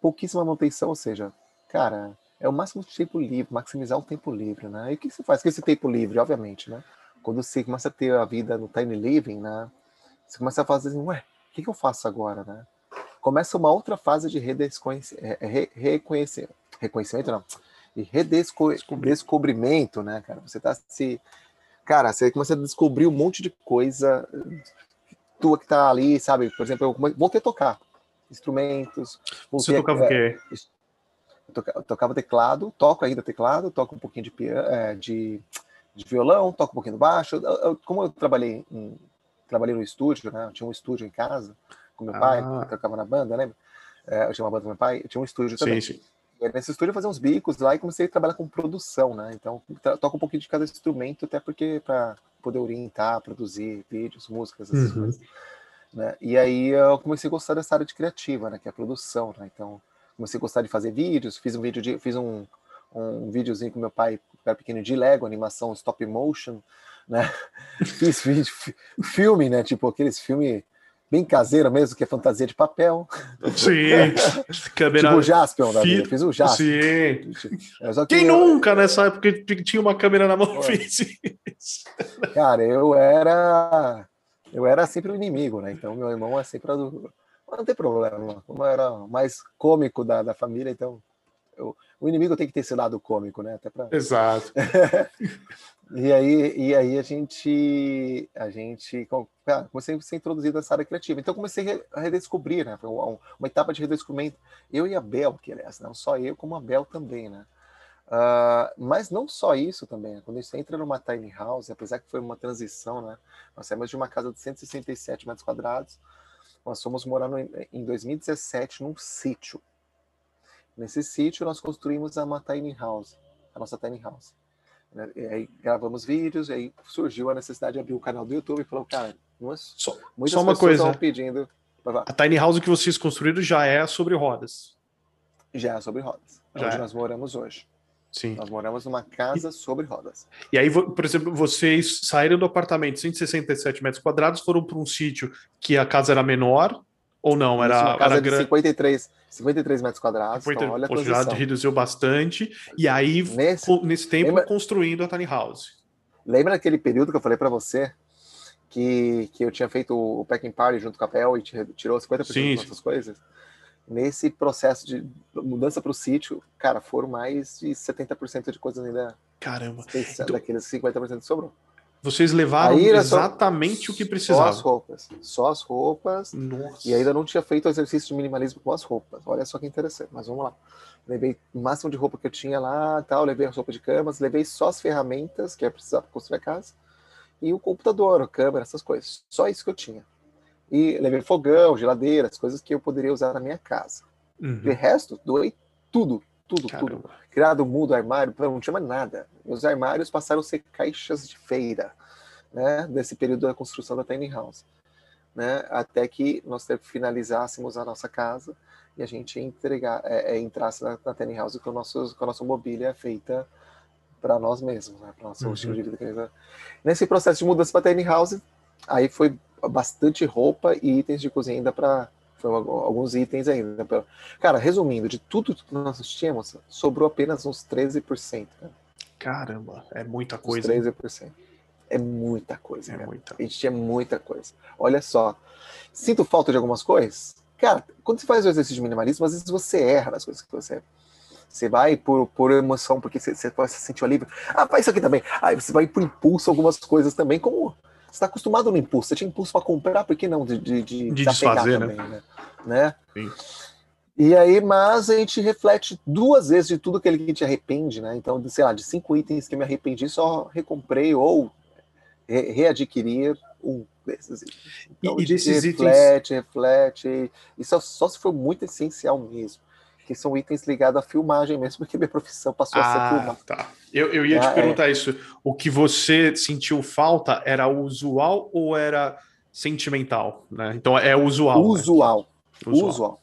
pouquíssima manutenção, ou seja, cara... É o máximo de tempo livre, maximizar o tempo livre, né? E o que você faz com esse tempo livre, obviamente, né? Quando você começa a ter a vida no tiny living, né? Você começa a fazer assim, ué, o que eu faço agora, né? Começa uma outra fase de redescobrimento, né, cara? Você tá se... Cara, você começa a descobrir um monte de coisa tua que tá ali, sabe? Por exemplo, eu voltei a tocar instrumentos. Você tocava o quê? tocava teclado, toco ainda teclado, toco um pouquinho de violão, toco um pouquinho do baixo. Como eu trabalhei no estúdio, né? Eu tinha um estúdio em casa com meu pai, eu tocava na banda, lembra? Eu tinha uma banda com meu pai, eu tinha um estúdio também. Sim, sim. Nesse estúdio eu fazia uns bicos lá e comecei a trabalhar com produção, né? Então, toco um pouquinho de cada instrumento, até porque para poder orientar, produzir vídeos, músicas, essas coisas. Né? E aí eu comecei a gostar dessa área de criativa, né? Que é a produção, né? Então, comecei a gostar de fazer vídeos, fiz um videozinho com meu pai, era pequeno, de Lego, animação stop motion, né? Fiz vídeo, filme, né? Tipo, aqueles filmes bem caseiro mesmo, que é fantasia de papel. Sim. Tipo o Jaspion, né? Eu fiz o Jaspion. Sim. Só que nunca nessa época tinha uma câmera na mão? Cara, eu era sempre o inimigo, né? Então meu irmão é sempre não tem problema. Como eu era o mais cômico da família, então o inimigo tem que ter esse lado cômico, né? Até pra... Exato. E aí a gente comecei a ser introduzido nessa área criativa. Então comecei a redescobrir, né? Foi uma etapa de redescobrimento. Eu e a Bel, que aliás, não só eu, como a Bel também, né? Mas não só isso também, né? Quando você entra numa tiny house, apesar que foi uma transição, né? Nós saímos de uma casa de 167 metros quadrados, nós fomos morar em 2017 num sítio. Nesse sítio nós construímos a nossa tiny house. E aí gravamos vídeos, e aí surgiu a necessidade de abrir o canal do YouTube e falou, cara, muitas só uma pessoas estavam pedindo. A tiny house que vocês construíram já é sobre rodas. Já é sobre rodas. É onde nós moramos hoje. Sim. Nós moramos numa casa sobre rodas. E aí, por exemplo, vocês saíram do apartamento de 167 metros quadrados, foram para um sítio que a casa era menor, ou não? Era uma casa de 53 metros quadrados, então olha a posição. Já reduziu bastante, e aí nesse tempo construindo a tiny house. Lembra aquele período que eu falei para você, que eu tinha feito o packing party junto com a Pel e tirou 50% das nossas coisas? Nesse processo de mudança para o sítio, cara, foram mais de 70% de coisas ainda. Caramba! Daqueles 50% que sobrou. Vocês levaram exatamente o que precisavam. Só as roupas. Nossa. E ainda não tinha feito o exercício de minimalismo com as roupas. Olha só que interessante, mas vamos lá. Levei o máximo de roupa que eu tinha lá, tal, levei a roupa de camas, levei só as ferramentas que ia precisar para construir a casa, e o computador, a câmera, essas coisas. Só isso que eu tinha. E levei fogão, geladeira, as coisas que eu poderia usar na minha casa. De resto, doei tudo. Caramba. Tudo. Criado mudo, armário, não tinha mais nada. Os armários passaram a ser caixas de feira, né? Nesse período da construção da tiny house, né? Até que nós finalizássemos a nossa casa e a gente entrasse na tiny house com a nossa mobília feita para nós mesmos, né? Para o nosso estilo de vida. Nesse processo de mudança para tiny house, aí foi bastante roupa e itens de cozinha ainda para... alguns itens ainda. Cara, resumindo, de tudo que nós tínhamos, sobrou apenas uns 13%. Né? Caramba, é muita coisa. Uns 13%. Hein? É muita coisa. A gente tinha muita coisa. Olha só, sinto falta de algumas coisas. Cara, quando você faz o exercício de minimalismo, às vezes você erra nas coisas que você vai por emoção, porque você se sentiu livre. Ah, faz isso aqui também. Aí você vai por impulso algumas coisas também, como... Você está acostumado no impulso, você tinha impulso para comprar, por que não? De desfazer, também, né? Sim. E aí, mas a gente reflete duas vezes de tudo aquele que te arrepende, né? Então, sei lá, de 5 itens que me arrependi, só recomprei ou readquirir um desses itens. Então, e desses reflete, itens... Reflete, e só se for muito essencial mesmo. Que são itens ligados à filmagem mesmo, porque minha profissão passou a ser filmar. Tá. Eu ia te perguntar isso. O que você sentiu falta era usual ou era sentimental? Né? Então é usual. Usual.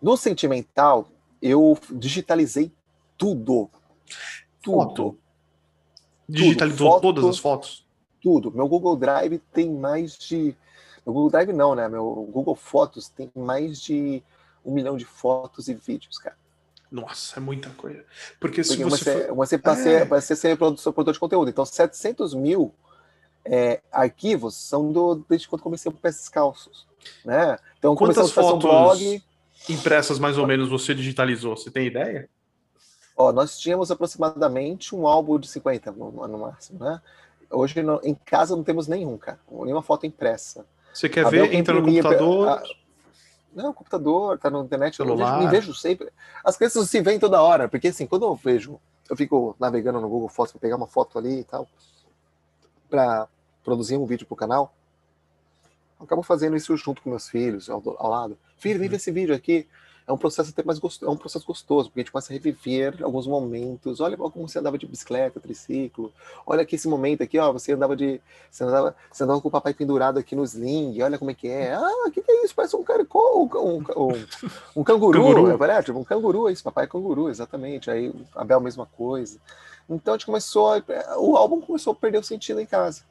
No sentimental, eu digitalizei tudo. Foto. Digitalizou todas as fotos? Tudo. Meu Google Drive tem mais de... Meu Google Drive não, né? Meu Google Fotos tem mais de 1 milhão de fotos e vídeos, cara. Nossa, é muita coisa. Porque se você passa a ser produtor de conteúdo. Então, 700 mil arquivos são desde quando comecei o Pés Descalços. Né? Então, quantas fotos impressas, mais ou menos, você digitalizou? Você tem ideia? Ó, nós tínhamos aproximadamente um álbum de 50, no máximo. Né? Hoje, em casa, não temos nenhum, cara. Nenhuma foto impressa. Você quer ver? Entra no computador... Não, o computador, tá na internet, eu não vejo sempre. As crianças se veem toda hora, porque assim, quando eu vejo, eu fico navegando no Google Fotos para pegar uma foto ali e tal, para produzir um vídeo pro canal, eu acabo fazendo isso junto com meus filhos, ao lado. Filho, vem ver esse vídeo aqui. É um processo até mais gostoso, é um processo gostoso, porque a gente começa a reviver alguns momentos. Olha como você andava de bicicleta, triciclo. Olha que esse momento aqui, ó, você andava com o papai pendurado aqui no sling. Olha como é que é. Ah, o que é isso? Parece um caracol, um canguru. Parece um canguru, é isso. Papai é canguru, exatamente. Aí a Bel, mesma coisa. Então a gente começou, o álbum começou a perder o sentido em casa.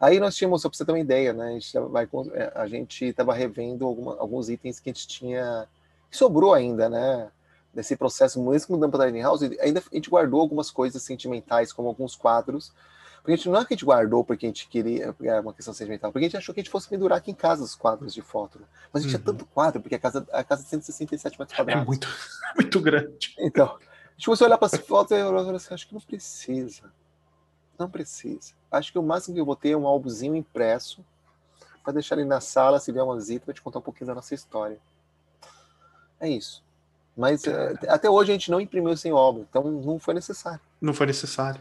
Aí nós tínhamos, só para você ter uma ideia, né? A gente estava revendo alguns itens que a gente tinha, que sobrou ainda, né? Desse processo, mesmo mudando para a Tiny House, ainda a gente guardou algumas coisas sentimentais, como alguns quadros. Porque não é que a gente guardou porque a gente queria, é uma questão sentimental, porque a gente achou que a gente fosse pendurar aqui em casa os quadros de foto. Né? Mas a gente tinha tanto quadro, porque a casa é 167 metros quadrados. É muito, muito grande. Então, a gente começou a olhar para as fotos e eu falei assim, acho que não precisa. Não precisa. Acho que o máximo que eu vou ter é um álbumzinho impresso para deixar ele na sala, se vier uma visita, para te contar um pouquinho da nossa história. É isso. Mas até hoje a gente não imprimiu sem álbum, então não foi necessário. Não foi necessário.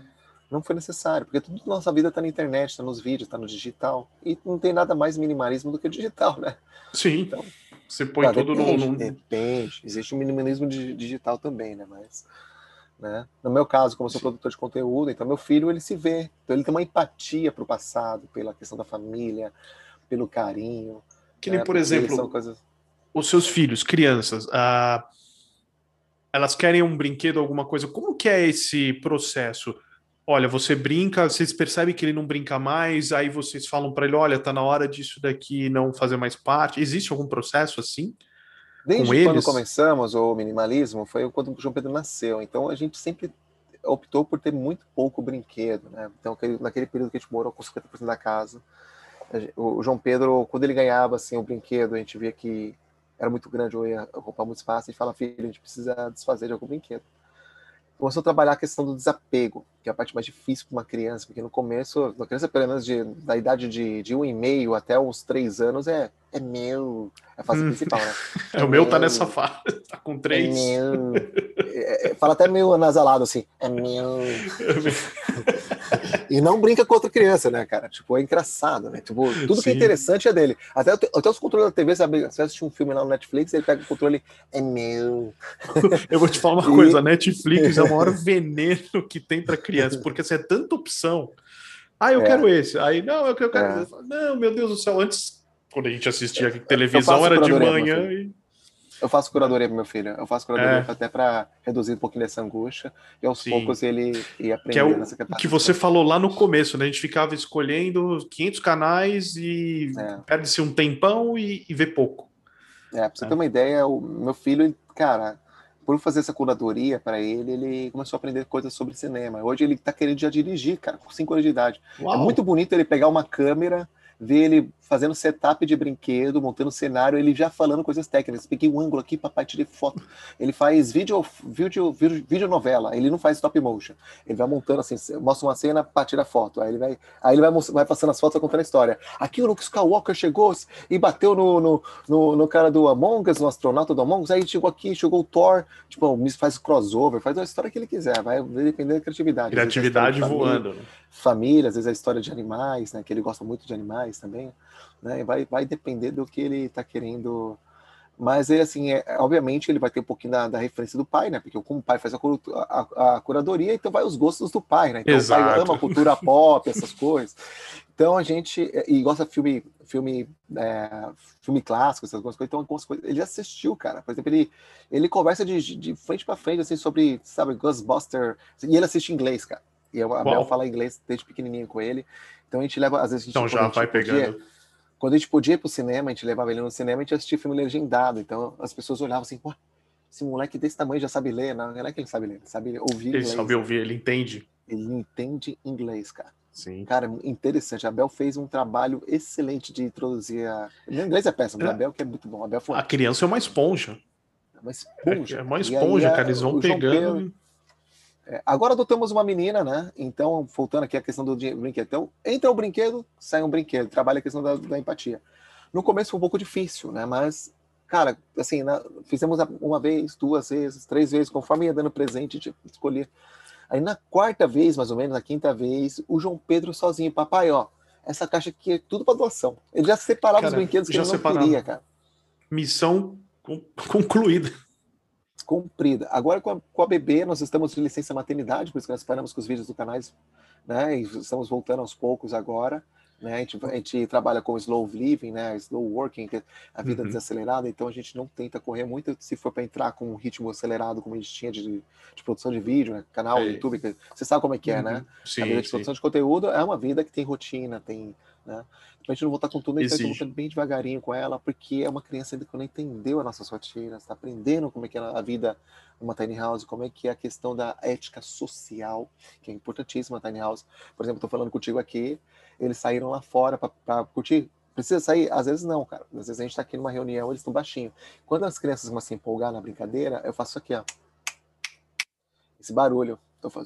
Não foi necessário, porque tudo da nossa vida está na internet, está nos vídeos, está no digital. E não tem nada mais minimalismo do que o digital, né? Sim. Então, você põe tudo no... Depende. Existe um minimalismo digital também, né? Mas, né? No meu caso, como eu sou produtor de conteúdo, então meu filho, ele se vê. Então ele tem uma empatia para o passado, pela questão da família, pelo carinho. Que nem, né? Por exemplo... São coisas... Os seus filhos, crianças, elas querem um brinquedo, alguma coisa. Como que é esse processo? Olha, você brinca, vocês percebem que ele não brinca mais, aí vocês falam para ele, olha, tá na hora disso daqui não fazer mais parte. Existe algum processo assim? Desde com eles? Quando começamos o minimalismo, foi quando o João Pedro nasceu. Então a gente sempre optou por ter muito pouco brinquedo, né? Então naquele período que a gente morou com 50% da casa, o João Pedro, quando ele ganhava assim, o brinquedo, a gente via que era muito grande, eu ia ocupar muito espaço, e fala, filho, a gente precisa desfazer de algum brinquedo. Começou a trabalhar a questão do desapego, que é a parte mais difícil para uma criança, porque no começo, uma criança pelo menos da idade de 1,5 até uns 3 anos, é meu, é a fase principal, né? É o meu tá nessa fase, tá com 3. É meu. Fala até meio anasalado, assim, é meu. E não brinca com outra criança, né, cara? Tipo, é engraçado, né? Tipo, tudo que é interessante é dele. Até os controles da TV, sabe? Se você assistir um filme lá no Netflix, ele pega o controle, é meu. Eu vou te falar uma coisa, a Netflix é o maior veneno que tem para criança, porque assim, é tanta opção. Ah, eu quero esse. Aí, não, eu quero... Não, meu Deus do céu, antes, quando a gente assistia televisão, era de manhã e... Eu faço curadoria para meu filho. Eu faço curadoria até para reduzir um pouquinho dessa angústia. E aos poucos ele ia aprendendo. Que é o que você falou lá no começo, né? A gente ficava escolhendo 500 canais e perde-se um tempão e vê pouco. Para você ter uma ideia, o meu filho, cara, por fazer essa curadoria para ele, ele começou a aprender coisas sobre cinema. Hoje ele tá querendo já dirigir, cara, com 5 anos de idade. Uau. É muito bonito ele pegar uma câmera... Ver ele fazendo setup de brinquedo, montando cenário, ele já falando coisas técnicas. Peguei um ângulo aqui, papai, tirei foto. Ele faz videonovela, ele não faz stop motion. Ele vai montando assim, mostra uma cena, pá, tira foto. Aí ele vai passando as fotos, contando a história. Aqui o Luke Skywalker chegou e bateu no cara do Among Us, no astronauta do Among Us. Aí chegou aqui, chegou o Thor, tipo, faz crossover, faz a história que ele quiser, vai depender da criatividade. Criatividade voando, né? Família, às vezes a história de animais, né? Que ele gosta muito de animais também, né? Vai depender do que ele tá querendo. Mas ele, assim, obviamente ele vai ter um pouquinho da referência do pai, né? Porque como o pai faz a curadoria, então vai os gostos do pai, né? Então o pai ama a cultura pop, essas coisas. Então a gente gosta de filme clássico, essas coisas. Então algumas coisas ele assistiu, cara. Por exemplo, ele conversa de frente para frente assim sobre, sabe, Ghostbuster, e ele assiste em inglês, cara. E a Bel fala inglês desde pequenininho com ele. Então a gente leva, às vezes... Então já vai pegando. Quando a gente podia ir pro cinema, a gente levava ele no cinema e a gente assistia filme legendado. Então as pessoas olhavam assim, pô, esse moleque desse tamanho já sabe ler, né? Não é que ele sabe ler, ele sabe ouvir inglês. Ele sabe ouvir, ele entende. Ele entende inglês, cara. Sim. Cara, interessante. A Bel fez um trabalho excelente de introduzir a... Meu inglês é péssimo, mas a Bel que é muito bom. A criança é uma esponja. É uma esponja. É uma esponja, cara. Eles vão pegando... Agora adotamos uma menina, né? Então, voltando aqui a questão do brinquedo. Então, entra o brinquedo, sai um brinquedo. Trabalha a questão da empatia. No começo foi um pouco difícil, né? Mas Cara, assim, fizemos uma vez, duas vezes, três vezes, conforme ia dando presente, de escolher. Aí na quarta vez, mais ou menos, na quinta vez, o João Pedro sozinho, papai, ó, essa caixa aqui é tudo para doação. Ele já separava, cara, os brinquedos que ele não queria, cara. Missão concluída. Comprida. Agora com a bebê, nós estamos de licença maternidade, por isso que nós paramos com os vídeos do canais, né? E estamos voltando aos poucos agora. Né? A gente trabalha com slow living, né? Slow working, que é a vida desacelerada, então a gente não tenta correr muito. Se for para entrar com um ritmo acelerado, como a gente tinha de produção de vídeo, né? Canal, YouTube, que você sabe como é que é, né? Sim, a vida de produção de conteúdo é uma vida que tem rotina, tem, né? Pra gente não voltar com tudo, a gente vai voltando bem devagarinho com ela, porque é uma criança ainda que não entendeu as nossas rotinas, está aprendendo como é que é a vida numa tiny house, como é que é a questão da ética social, que é importantíssima na tiny house. Por exemplo, estou falando contigo aqui, eles saíram lá fora para curtir. Precisa sair? Às vezes não, cara. Às vezes a gente está aqui numa reunião, eles estão baixinho. Quando as crianças vão se empolgar na brincadeira, eu faço aqui, ó. Esse barulho.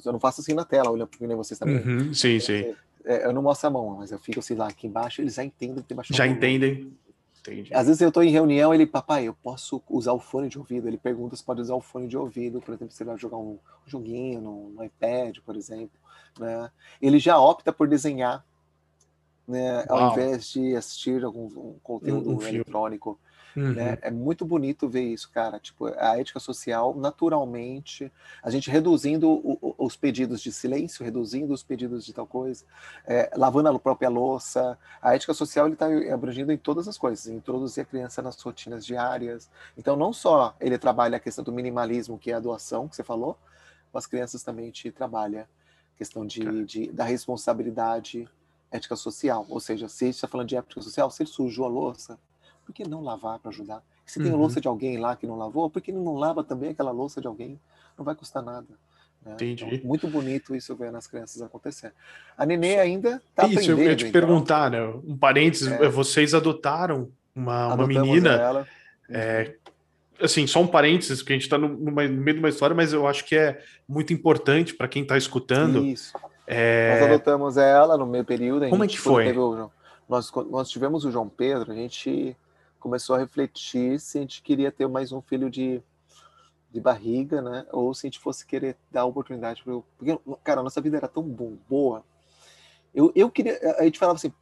Eu não faço assim na tela, olha, porque nem vocês também. Uhum, sim, sim. Eu não mostro a mão, mas eu fico, sei lá, aqui embaixo, eles já entendem que tem baixo. Já entendem. Entendi. Às vezes eu estou em reunião, ele, papai, eu posso usar o fone de ouvido? Ele pergunta se pode usar o fone de ouvido, por exemplo, se ele vai jogar um joguinho no iPad, por exemplo, né? Ele já opta por desenhar, né, ao invés de assistir algum conteúdo eletrônico. Né? É muito bonito ver isso, cara. Tipo, a ética social, naturalmente, a gente reduzindo os pedidos de silêncio, reduzindo os pedidos de tal coisa, lavando a própria louça. A ética social está abrangindo em todas as coisas, introduzir a criança nas rotinas diárias. Então, não só ele trabalha a questão do minimalismo, que é a doação, que você falou, mas as crianças também te trabalham a questão da responsabilidade ética social. Ou seja, se a gente está falando de ética social, se ele sujou a louça, por que não lavar para ajudar? Se tem a louça de alguém lá que não lavou, por que não lava também aquela louça de alguém? Não vai custar nada. Né? Entendi. Então, muito bonito isso ver nas crianças acontecer. A Nenê ainda está aprendendo. Isso, eu ia te perguntar, né? Um parênteses, vocês adotaram uma menina. Ela. Assim, só um parênteses, porque a gente está no meio de uma história, mas eu acho que é muito importante para quem está escutando. Isso. Nós adotamos ela no meio período. Como é que foi? Nós tivemos o João Pedro, a gente começou a refletir se a gente queria ter mais um filho de barriga, né? Ou se a gente fosse querer dar oportunidade para... Porque, cara, a nossa vida era tão boa. Eu queria... A gente falava assim,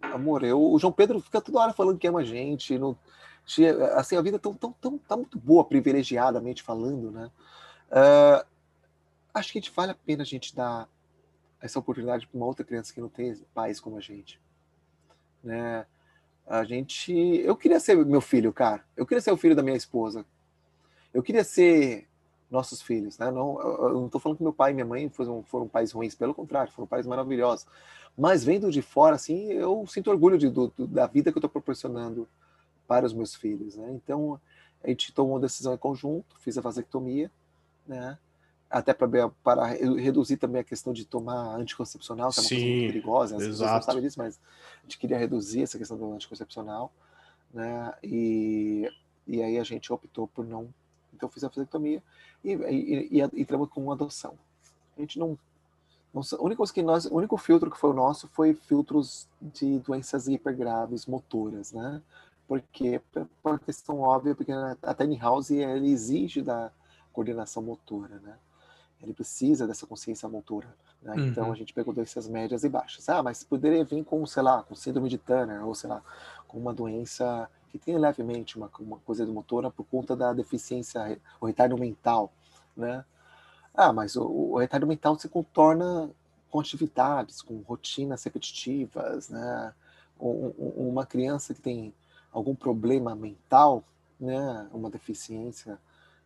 amor, o João Pedro fica toda hora falando que ama a gente. Assim, a vida tá muito boa, privilegiadamente falando, né? Acho que vale a pena a gente dar essa oportunidade para uma outra criança que não tem pais como a gente, né? Eu queria ser meu filho, cara. Eu queria ser o filho da minha esposa. Eu queria ser nossos filhos, né? Não, eu não tô falando que meu pai e minha mãe foram pais ruins, pelo contrário, foram pais maravilhosos. Mas vendo de fora, assim, eu sinto orgulho da vida que eu tô proporcionando para os meus filhos, né? Então, a gente tomou uma decisão em conjunto, fiz a vasectomia, né? Até para reduzir também a questão de tomar anticoncepcional, que é uma coisa muito perigosa, as pessoas não sabem disso, mas a gente queria reduzir essa questão do anticoncepcional, né? E aí a gente optou por não. Então fiz a vasectomia e entramos com uma adoção. A gente não o único filtro que foi o nosso foi filtros de doenças hipergraves motoras, né? Porque, por questão óbvia, porque a tiny house ela exige da coordenação motora, né? Ele precisa dessa consciência motora, né? Então a gente pegou doenças médias e baixas. Mas poderia vir com, sei lá, com síndrome de Turner, ou sei lá, com uma doença que tem levemente uma coisa de motora por conta da deficiência, o retardo mental, né? Mas o retardo mental se contorna com atividades, com rotinas repetitivas, né? Uma criança que tem algum problema mental, né? Uma deficiência,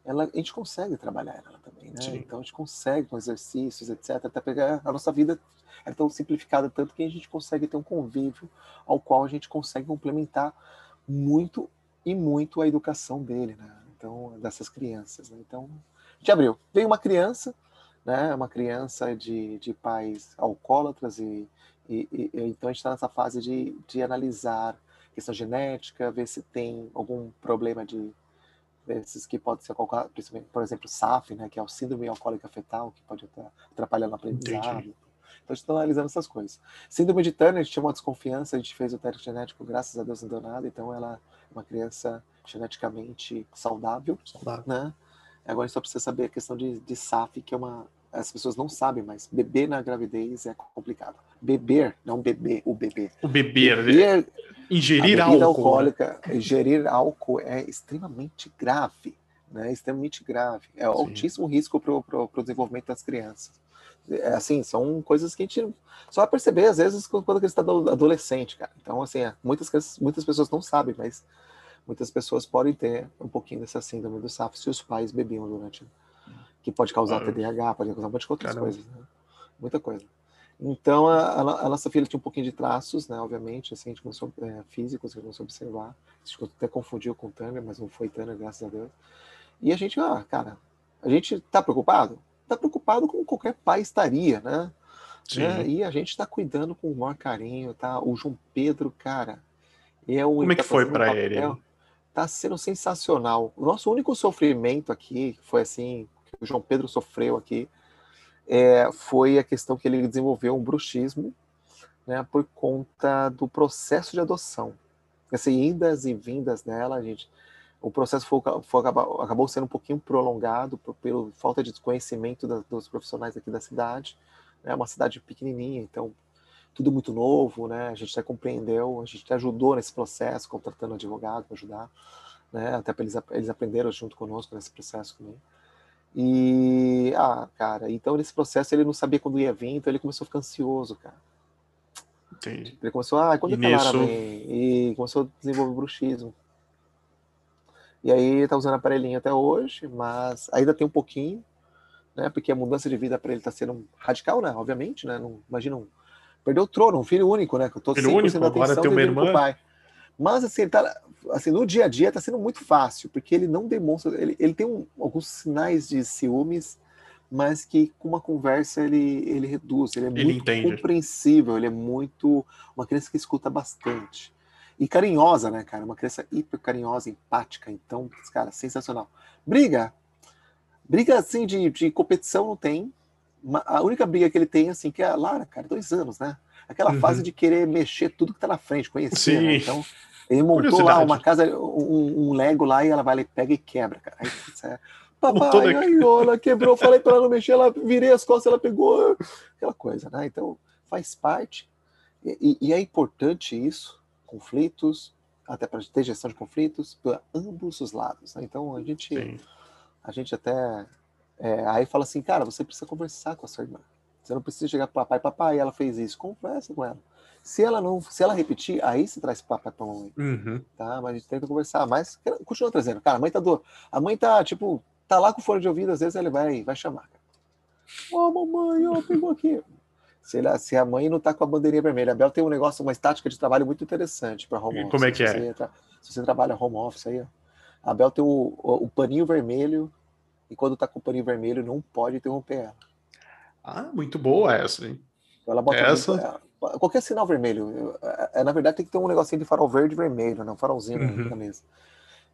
a gente consegue trabalhar ela também, né? Sim. Então a gente consegue com exercícios, etc. Até pegar a nossa vida é tão simplificada, tanto que a gente consegue ter um convívio ao qual a gente consegue complementar muito e muito a educação dele, né? Então, dessas crianças, né? Então, a gente abriu. Veio uma criança, né? Uma criança de pais alcoólatras e então a gente está nessa fase de analisar questão genética, ver se tem algum problema desses que pode ser, por exemplo, SAF, né, que é o síndrome alcoólica fetal, que pode atrapalhar no aprendizado. Entendi. Então, a gente está analisando essas coisas. Síndrome de Turner, a gente tinha uma desconfiança, a gente fez o teste genético, graças a Deus não deu nada, então ela é uma criança geneticamente saudável. Né? Agora a gente só precisa saber a questão de SAF, que é uma... As pessoas não sabem, mas beber na gravidez é complicado. Beber, ingerir álcool. Ingerir álcool é extremamente grave, né? É altíssimo risco pro desenvolvimento das crianças. Assim, são coisas que a gente só vai perceber, às vezes, quando ele está adolescente, cara. Então, assim, muitas pessoas não sabem, mas muitas pessoas podem ter um pouquinho dessa síndrome do SAF se os pais bebiam durante... Que pode causar TDAH, pode causar um monte de outras coisas, né? Muita coisa. Então, a nossa filha tinha um pouquinho de traços, né? Obviamente, assim, a gente começou físicos, a gente começou a observar. A gente até confundiu com o Turner, mas não foi Turner, graças a Deus. E a gente, a gente tá preocupado? Tá preocupado como qualquer pai estaria, né? Sim. Né? E a gente tá cuidando com o maior carinho, tá? O João Pedro, cara... Como é que foi pra ele? Tá sendo sensacional. O nosso único sofrimento aqui foi assim... que o João Pedro sofreu aqui, foi a questão que ele desenvolveu um bruxismo, né, por conta do processo de adoção. Assim, indas e vindas dela, o processo acabou sendo um pouquinho prolongado pela falta de conhecimento dos profissionais aqui da cidade. É uma cidade pequenininha, então tudo muito novo, né? A gente até compreendeu, a gente até ajudou nesse processo, contratando advogado para ajudar, né? Até para eles aprenderam junto conosco nesse processo também. E, cara, então nesse processo ele não sabia quando ia vir, então ele começou a ficar ansioso, cara. Entendi. Ele começou, quando é que a Lara vem? E começou a desenvolver bruxismo. E aí tá usando aparelhinho até hoje, mas ainda tem um pouquinho, né, porque a mudança de vida pra ele tá sendo radical, né, obviamente, né, imagina, perdeu o trono, um filho único, né, que eu tô sempre prestando atenção do pai. Mas, assim, ele tá, assim, no dia a dia tá sendo muito fácil, porque ele não demonstra... Ele tem alguns sinais de ciúmes, mas que com uma conversa ele reduz. Ele é muito compreensível, ele é muito... Uma criança que escuta bastante. E carinhosa, né, cara? Uma criança hiper carinhosa, empática. Então, cara, sensacional. Briga, assim, de competição não tem. A única briga que ele tem, assim, que é a Lara, cara, 2 anos, né? Aquela fase de querer mexer tudo que tá na frente, conhecer, né? Então, ele montou lá uma casa, um Lego lá, e ela vai lá e pega e quebra, cara. Aí, papai, ela quebrou, falei pra ela não mexer, ela virei as costas, ela pegou, aquela coisa, né? Então, faz parte, e é importante isso, conflitos, até pra ter gestão de conflitos, para ambos os lados, né? Então, a gente até... aí fala assim, cara, você precisa conversar com a sua irmã. Você não precisa chegar para papai, ela fez isso. Conversa com ela. Se ela repetir, aí você traz papai para mamãe. Tá? Mas a gente tenta conversar. Mas continua trazendo. Cara, a mãe tá, tipo, tá lá com fone de ouvido, às vezes ela vai chamar. Cara. Mamãe, pegou aqui. Se a mãe não tá com a bandeirinha vermelha. A Bel tem um negócio, uma estática de trabalho muito interessante para home office. Como é que é? Se você trabalha home office aí, a Bel tem o paninho vermelho, e quando tá com o paninho vermelho, não pode interromper ela. Muito boa essa, hein? Ela bota essa... Qualquer sinal vermelho. Na verdade, tem que ter um negocinho de farol verde e vermelho, né? Um farolzinho na mesa.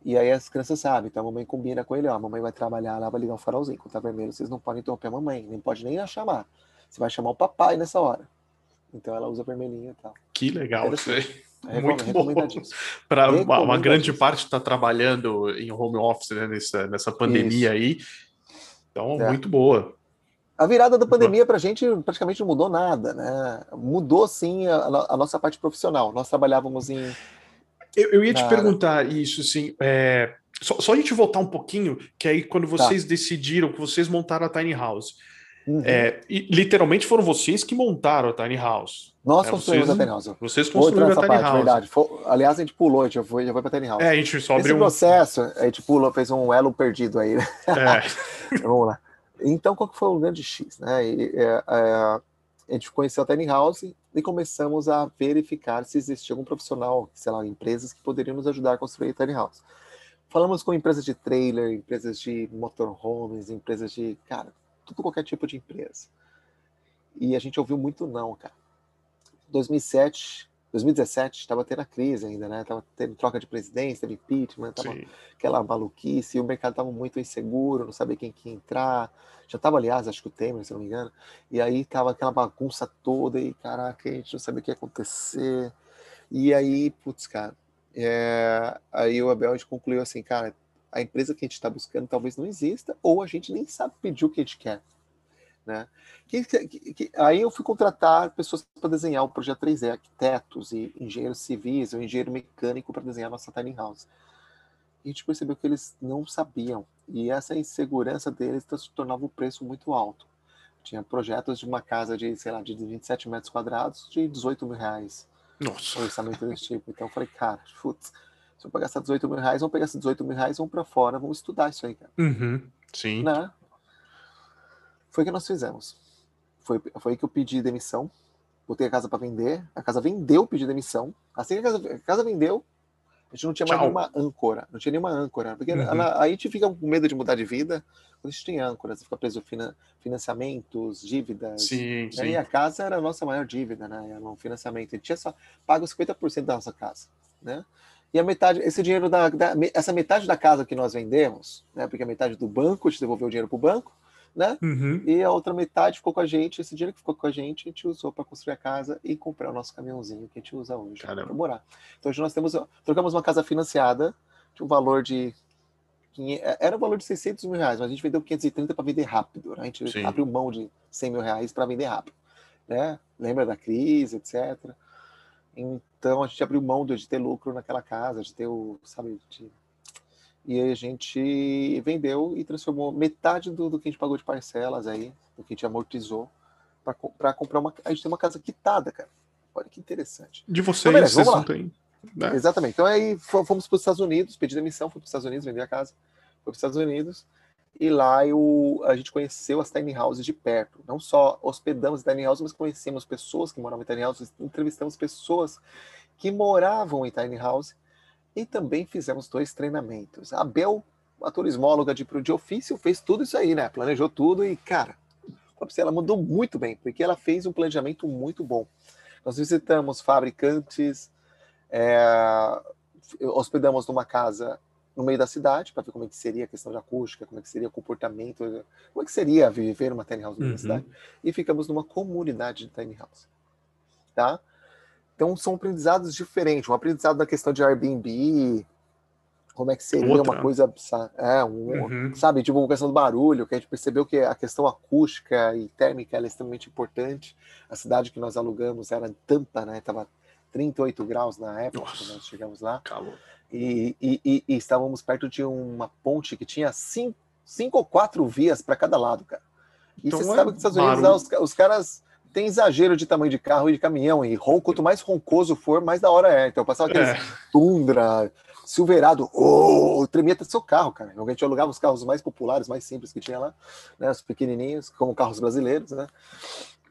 E aí as crianças sabem. Então a mamãe combina com ele, ó. A mamãe vai trabalhar lá, vai ligar um farolzinho. Quando tá vermelho, vocês não podem interromper a mamãe. Nem pode nem a chamar. Você vai chamar o papai nessa hora. Então ela usa vermelhinho e tal. Que legal isso aí. Muito bom. Para uma grande parte tá trabalhando em home office, né? Nessa pandemia aí. Então, muito boa. A virada da pandemia pra gente praticamente não mudou nada, né? Mudou sim a nossa parte profissional. Nós trabalhávamos em... Eu ia te perguntar isso, assim, só a gente voltar um pouquinho, que aí quando vocês decidiram, que vocês montaram a Tiny House. E literalmente foram vocês que montaram a Tiny House. Nós construímos a Tiny House. Vocês construíram a Tiny House. Verdade. Aliás, a gente pulou, já foi pra Tiny House. A gente só abriu processo, a gente pulou, fez um elo perdido aí. Vamos lá. Então, qual que foi o grande X, né? A gente conheceu a Tiny House e começamos a verificar se existia algum profissional, sei lá, empresas que poderiam nos ajudar a construir a Tiny House. Falamos com empresas de trailer, empresas de motorhomes, empresas de, cara, tudo qualquer tipo de empresa. E a gente ouviu muito não, cara. 2017, estava tendo a crise ainda, né? Tava tendo troca de presidência, de impeachment, tava aquela maluquice, e o mercado tava muito inseguro, não sabia quem que ia entrar. Já tava, aliás, acho que o Temer, se não me engano. E aí tava aquela bagunça toda, e caraca, a gente não sabia o que ia acontecer. E aí, putz, cara, Aí o Abel concluiu assim, cara, a empresa que a gente está buscando talvez não exista, ou a gente nem sabe pedir o que a gente quer, né? Aí eu fui contratar pessoas para desenhar o projeto 3D, arquitetos e engenheiros civis, ou engenheiro mecânico para desenhar a nossa tiny house. E a gente percebeu que eles não sabiam, e essa insegurança deles se tornava um preço muito alto. Tinha projetos de uma casa de, sei lá, de 27 metros quadrados de 18 mil reais. Nossa. Um orçamento desse tipo. Então eu falei, cara, putz, se eu pagar essas 18 mil reais, vamos pegar esses 18 mil reais, vamos pra fora, vamos estudar isso aí, cara. Uhum. Sim. Né? Foi o que nós fizemos. Foi que eu pedi demissão, botei a casa pra vender, a casa vendeu, pedi demissão. Assim que a casa vendeu, a gente não tinha mais nenhuma âncora, porque a gente fica com medo de mudar de vida, quando a gente tem âncoras, você fica preso a financiamentos, dívidas. Sim, né? Sim. E a casa era a nossa maior dívida, né? Era um financiamento, a gente tinha só pago 50% da nossa casa, né? E a metade, esse dinheiro essa metade da casa que nós vendemos, né? Porque a metade do banco, a gente devolveu o dinheiro pro banco, né? Uhum. E a outra metade ficou com a gente, esse dinheiro que ficou com a gente usou para construir a casa e comprar o nosso caminhãozinho que a gente usa hoje para morar. Então hoje nós trocamos uma casa financiada de um valor de... Era um valor de 600 mil reais, mas a gente vendeu 530 para vender rápido, né? A gente Sim. abriu mão de 100 mil reais para vender rápido, né? Lembra da crise, etc. Então a gente abriu mão de ter lucro naquela casa, de ter o... sabe, E a gente vendeu e transformou metade do que a gente pagou de parcelas aí, do que a gente amortizou, para comprar uma... A gente tem uma casa quitada, cara. Olha que interessante. De vocês, então, vocês não têm. Né? Exatamente. Então aí fomos para os Estados Unidos, pedi demissão, fui para os Estados Unidos, vendi a casa, fui para os Estados Unidos. E lá a gente conheceu as tiny houses de perto. Não só hospedamos tiny houses, mas conhecemos pessoas que moravam em tiny houses, entrevistamos pessoas que moravam em tiny houses. E também fizemos 2 treinamentos. A Bel, a turismóloga de ofício, fez tudo isso aí, né? Planejou tudo e, cara, ela mandou muito bem, porque ela fez um planejamento muito bom. Nós visitamos fabricantes, hospedamos numa casa no meio da cidade, para ver como é que seria a questão de acústica, como é que seria o comportamento, como é que seria viver uma tiny house na cidade. E ficamos numa comunidade de tiny house, tá? Então, são aprendizados diferentes. Um aprendizado na questão de Airbnb, como é que seria uma coisa... Sabe, tipo, a questão do barulho, que a gente percebeu que a questão acústica e térmica ela é extremamente importante. A cidade que nós alugamos era em Tampa, né? Estava 38 graus na época, Nossa, quando nós chegamos lá. Calor. E estávamos perto de uma ponte que tinha 5 ou 4 vias para cada lado, cara. E então, você sabe que nos Estados Unidos os caras... Tem exagero de tamanho de carro e de caminhão, e ronco, quanto mais roncoso for, mais da hora é. Então eu passava aqueles Tundra, Silverado, tremia até seu carro, cara. A gente alugava os carros mais populares, mais simples que tinha lá, né? Os pequenininhos, como carros brasileiros, né?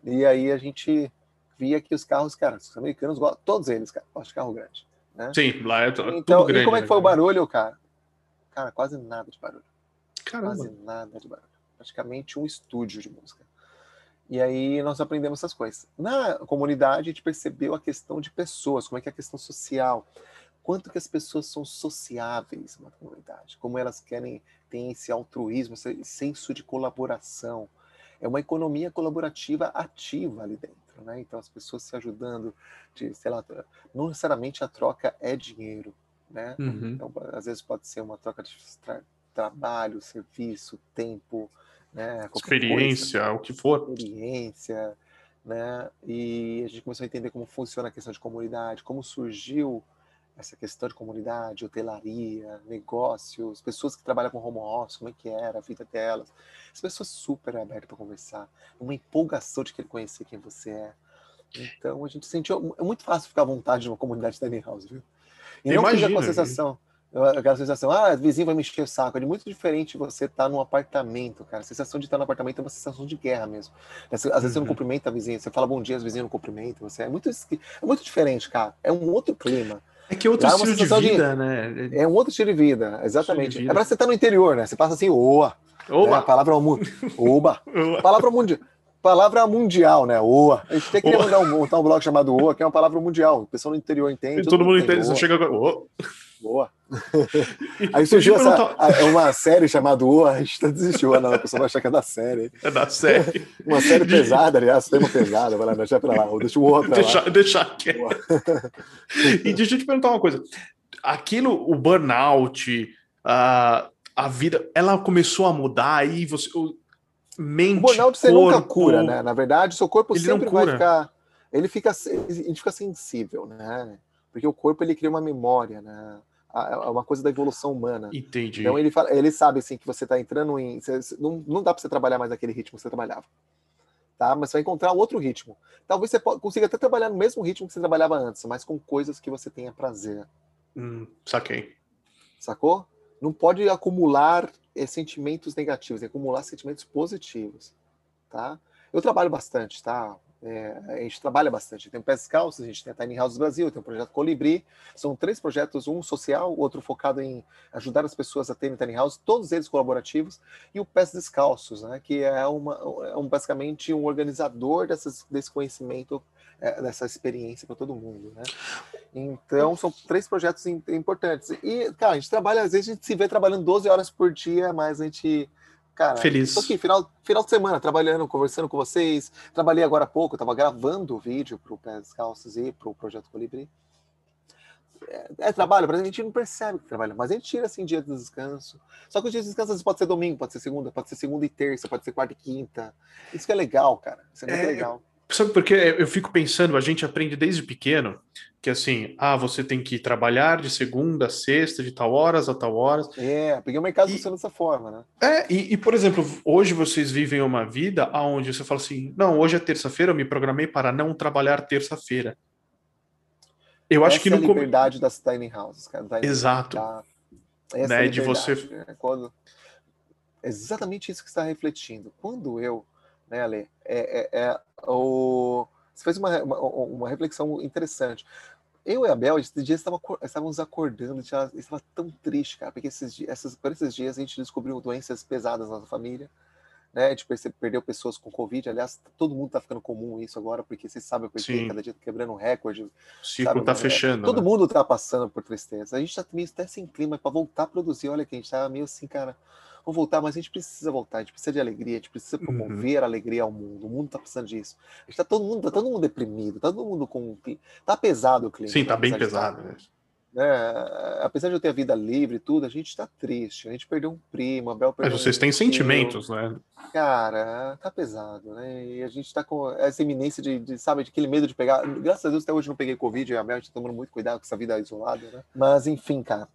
E aí a gente via que os carros, cara, os americanos gostam, todos eles, cara, gostam de carro grande, né? Sim, lá é tudo então, grande. E como é que foi o barulho, cara? Cara, quase nada de barulho. Caramba. Quase nada de barulho. Praticamente um estúdio de música. E aí nós aprendemos essas coisas. Na comunidade, a gente percebeu a questão de pessoas, como é que é a questão social, quanto que as pessoas são sociáveis na comunidade, como elas têm esse altruísmo, esse senso de colaboração. É uma economia colaborativa ativa ali dentro, né? Então as pessoas se ajudando, sei lá, não necessariamente a troca é dinheiro, né? Então, às vezes pode ser uma troca de trabalho, serviço, tempo... Né, experiência, coisa, o que for. Experiência, né? E a gente começou a entender como funciona a questão de comunidade, como surgiu essa questão de comunidade, hotelaria, negócios, pessoas que trabalham com home office, como é que era a vida delas. As pessoas super abertas para conversar, uma empolgação de querer conhecer quem você é. Então a gente sentiu, é muito fácil ficar à vontade de uma comunidade tiny house, viu? E não fica com a sensação... Aquela sensação, vizinho vai me encher o saco. É muito diferente você estar num apartamento, cara. A sensação de estar num apartamento é uma sensação de guerra mesmo. Às vezes você não cumprimenta a vizinha, você fala bom dia, as vizinhas não cumprimentam. É muito diferente, cara. É um outro clima. É que outro estilo de vida, né? É um outro estilo de vida, exatamente. É pra você estar no interior, né? Você passa assim, oa. Oba. Né? Oba. Palavra mundial, né? Oa. A gente tem que montar um bloco chamado oa, que é uma palavra mundial. O pessoal no interior entende. Todo mundo entende, você chega agora. Oa. Boa. Aí surgiu uma série chamada Oa, a gente desistiu, a pessoa vai achar que é da série. É da série. Uma série pesada, aliás, tema pesado, vai lá, deixa pra lá, ou deixa o Oa pra lá. Deixa quieto. E deixa eu te perguntar uma coisa. aquilo, o burnout, a vida, ela começou a mudar, aí você... Mente, o burnout você nunca cura, né? Na verdade, o seu corpo sempre vai ficar... Ele fica sensível, né? Porque o corpo, ele cria uma memória, né? É uma coisa da evolução humana. Entendi. Então ele sabe assim que você está entrando em... Não dá para você trabalhar mais naquele ritmo que você trabalhava. Tá? Mas você vai encontrar outro ritmo. Talvez você consiga até trabalhar no mesmo ritmo que você trabalhava antes, mas com coisas que você tenha prazer. Saquei. Sacou? Não pode acumular sentimentos negativos, tem que acumular sentimentos positivos. Tá? Eu trabalho bastante, tá? A gente trabalha bastante, tem o Pés Descalços, a gente tem a Tiny Houses Brasil, tem o Projeto Colibri, são 3 projetos, um social, outro focado em ajudar as pessoas a terem Tiny House, todos eles colaborativos, e o Pés Descalços, né, que é basicamente um organizador desse conhecimento, dessa experiência para todo mundo, né? Então são 3 projetos importantes, e cara, a gente trabalha, às vezes a gente se vê trabalhando 12 horas por dia, mas a gente... Cara, feliz. Tô aqui, final de semana, trabalhando, conversando com vocês. Trabalhei agora há pouco, estava gravando o vídeo para o Pés Descalços e para o Projeto Colibri. É trabalho, a gente não percebe que trabalha, mas a gente tira assim dia de descanso. Só que os dias de descanso pode ser domingo, pode ser segunda e terça, pode ser quarta e quinta. Isso que é legal, cara. Isso é muito legal. Sabe por que eu fico pensando, a gente aprende desde pequeno que assim, você tem que trabalhar de segunda a sexta, de tal horas a tal horas. Porque o mercado funciona dessa forma, né? Por exemplo, hoje vocês vivem uma vida onde você fala assim, não, hoje é terça-feira, eu me programei para não trabalhar terça-feira. Eu acho que não... Essa é a liberdade das tiny houses, cara. Exato. Essa é a liberdade. De você... É exatamente isso que você está refletindo. Quando eu... Né, Alê? Você fez uma reflexão interessante. Eu e a Bel, esses dias estávamos acordando, estava tão triste, cara, porque por esses dias a gente descobriu doenças pesadas na nossa família, né? A gente perdeu pessoas com Covid, aliás, todo mundo está ficando comum isso agora, porque vocês sabem, porque cada dia quebrando um recorde. O ciclo está fechando. Todo mundo está passando por tristeza. A gente está meio até sem clima para voltar a produzir. Olha que a gente estava meio assim, cara... Vou voltar, mas a gente precisa voltar, a gente precisa de alegria, a gente precisa promover a alegria ao mundo. O mundo tá precisando disso. A gente tá todo mundo deprimido, tá todo mundo com... Tá pesado o clima. Sim, tá bem pesado. Apesar de eu ter a vida livre e tudo, a gente tá triste, a gente perdeu um primo, a Bel perdeu... Mas vocês têm sentimentos, né? Cara, tá pesado, né? E a gente tá com essa iminência de aquele medo de pegar... Graças a Deus até hoje não peguei Covid, e a Bel tá tomando muito cuidado com essa vida isolada, né? Mas enfim, cara,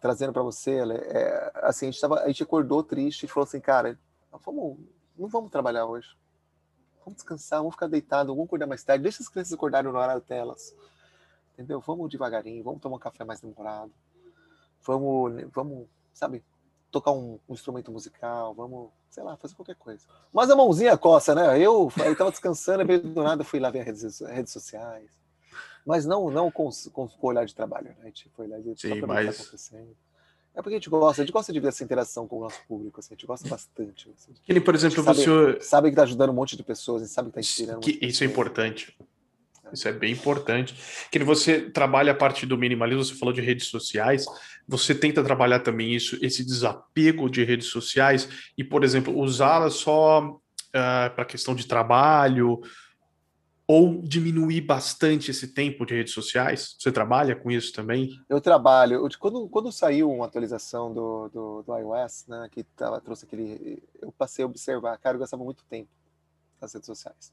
trazendo pra você, assim, a gente acordou triste e falou assim, cara, não vamos trabalhar hoje, vamos descansar, vamos ficar deitado, vamos acordar mais tarde, deixa as crianças acordarem no horário delas. Entendeu? Vamos devagarinho, vamos tomar um café mais demorado, vamos sabe, tocar um instrumento musical, vamos, sei lá, fazer qualquer coisa. Mas a mãozinha coça, né? Eu tava descansando, do nada fui lá ver as redes sociais. Mas não com o olhar de trabalho, né? A gente foi lá e só pra ver o que tá acontecendo. É porque a gente gosta de ver essa interação com o nosso público, assim, a gente gosta bastante. Assim. Ele, por exemplo, sabe que tá ajudando um monte de pessoas, a gente sabe que tá inspirando. Isso é importante. Isso é bem importante. Que você trabalha a parte do minimalismo, você falou de redes sociais, você tenta trabalhar também isso, esse desapego de redes sociais e, por exemplo, usá-las só para questão de trabalho ou diminuir bastante esse tempo de redes sociais? Você trabalha com isso também? Eu trabalho. Quando saiu uma atualização do iOS, né, que trouxe aquele... Eu passei a observar, cara, eu gastava muito tempo nas redes sociais.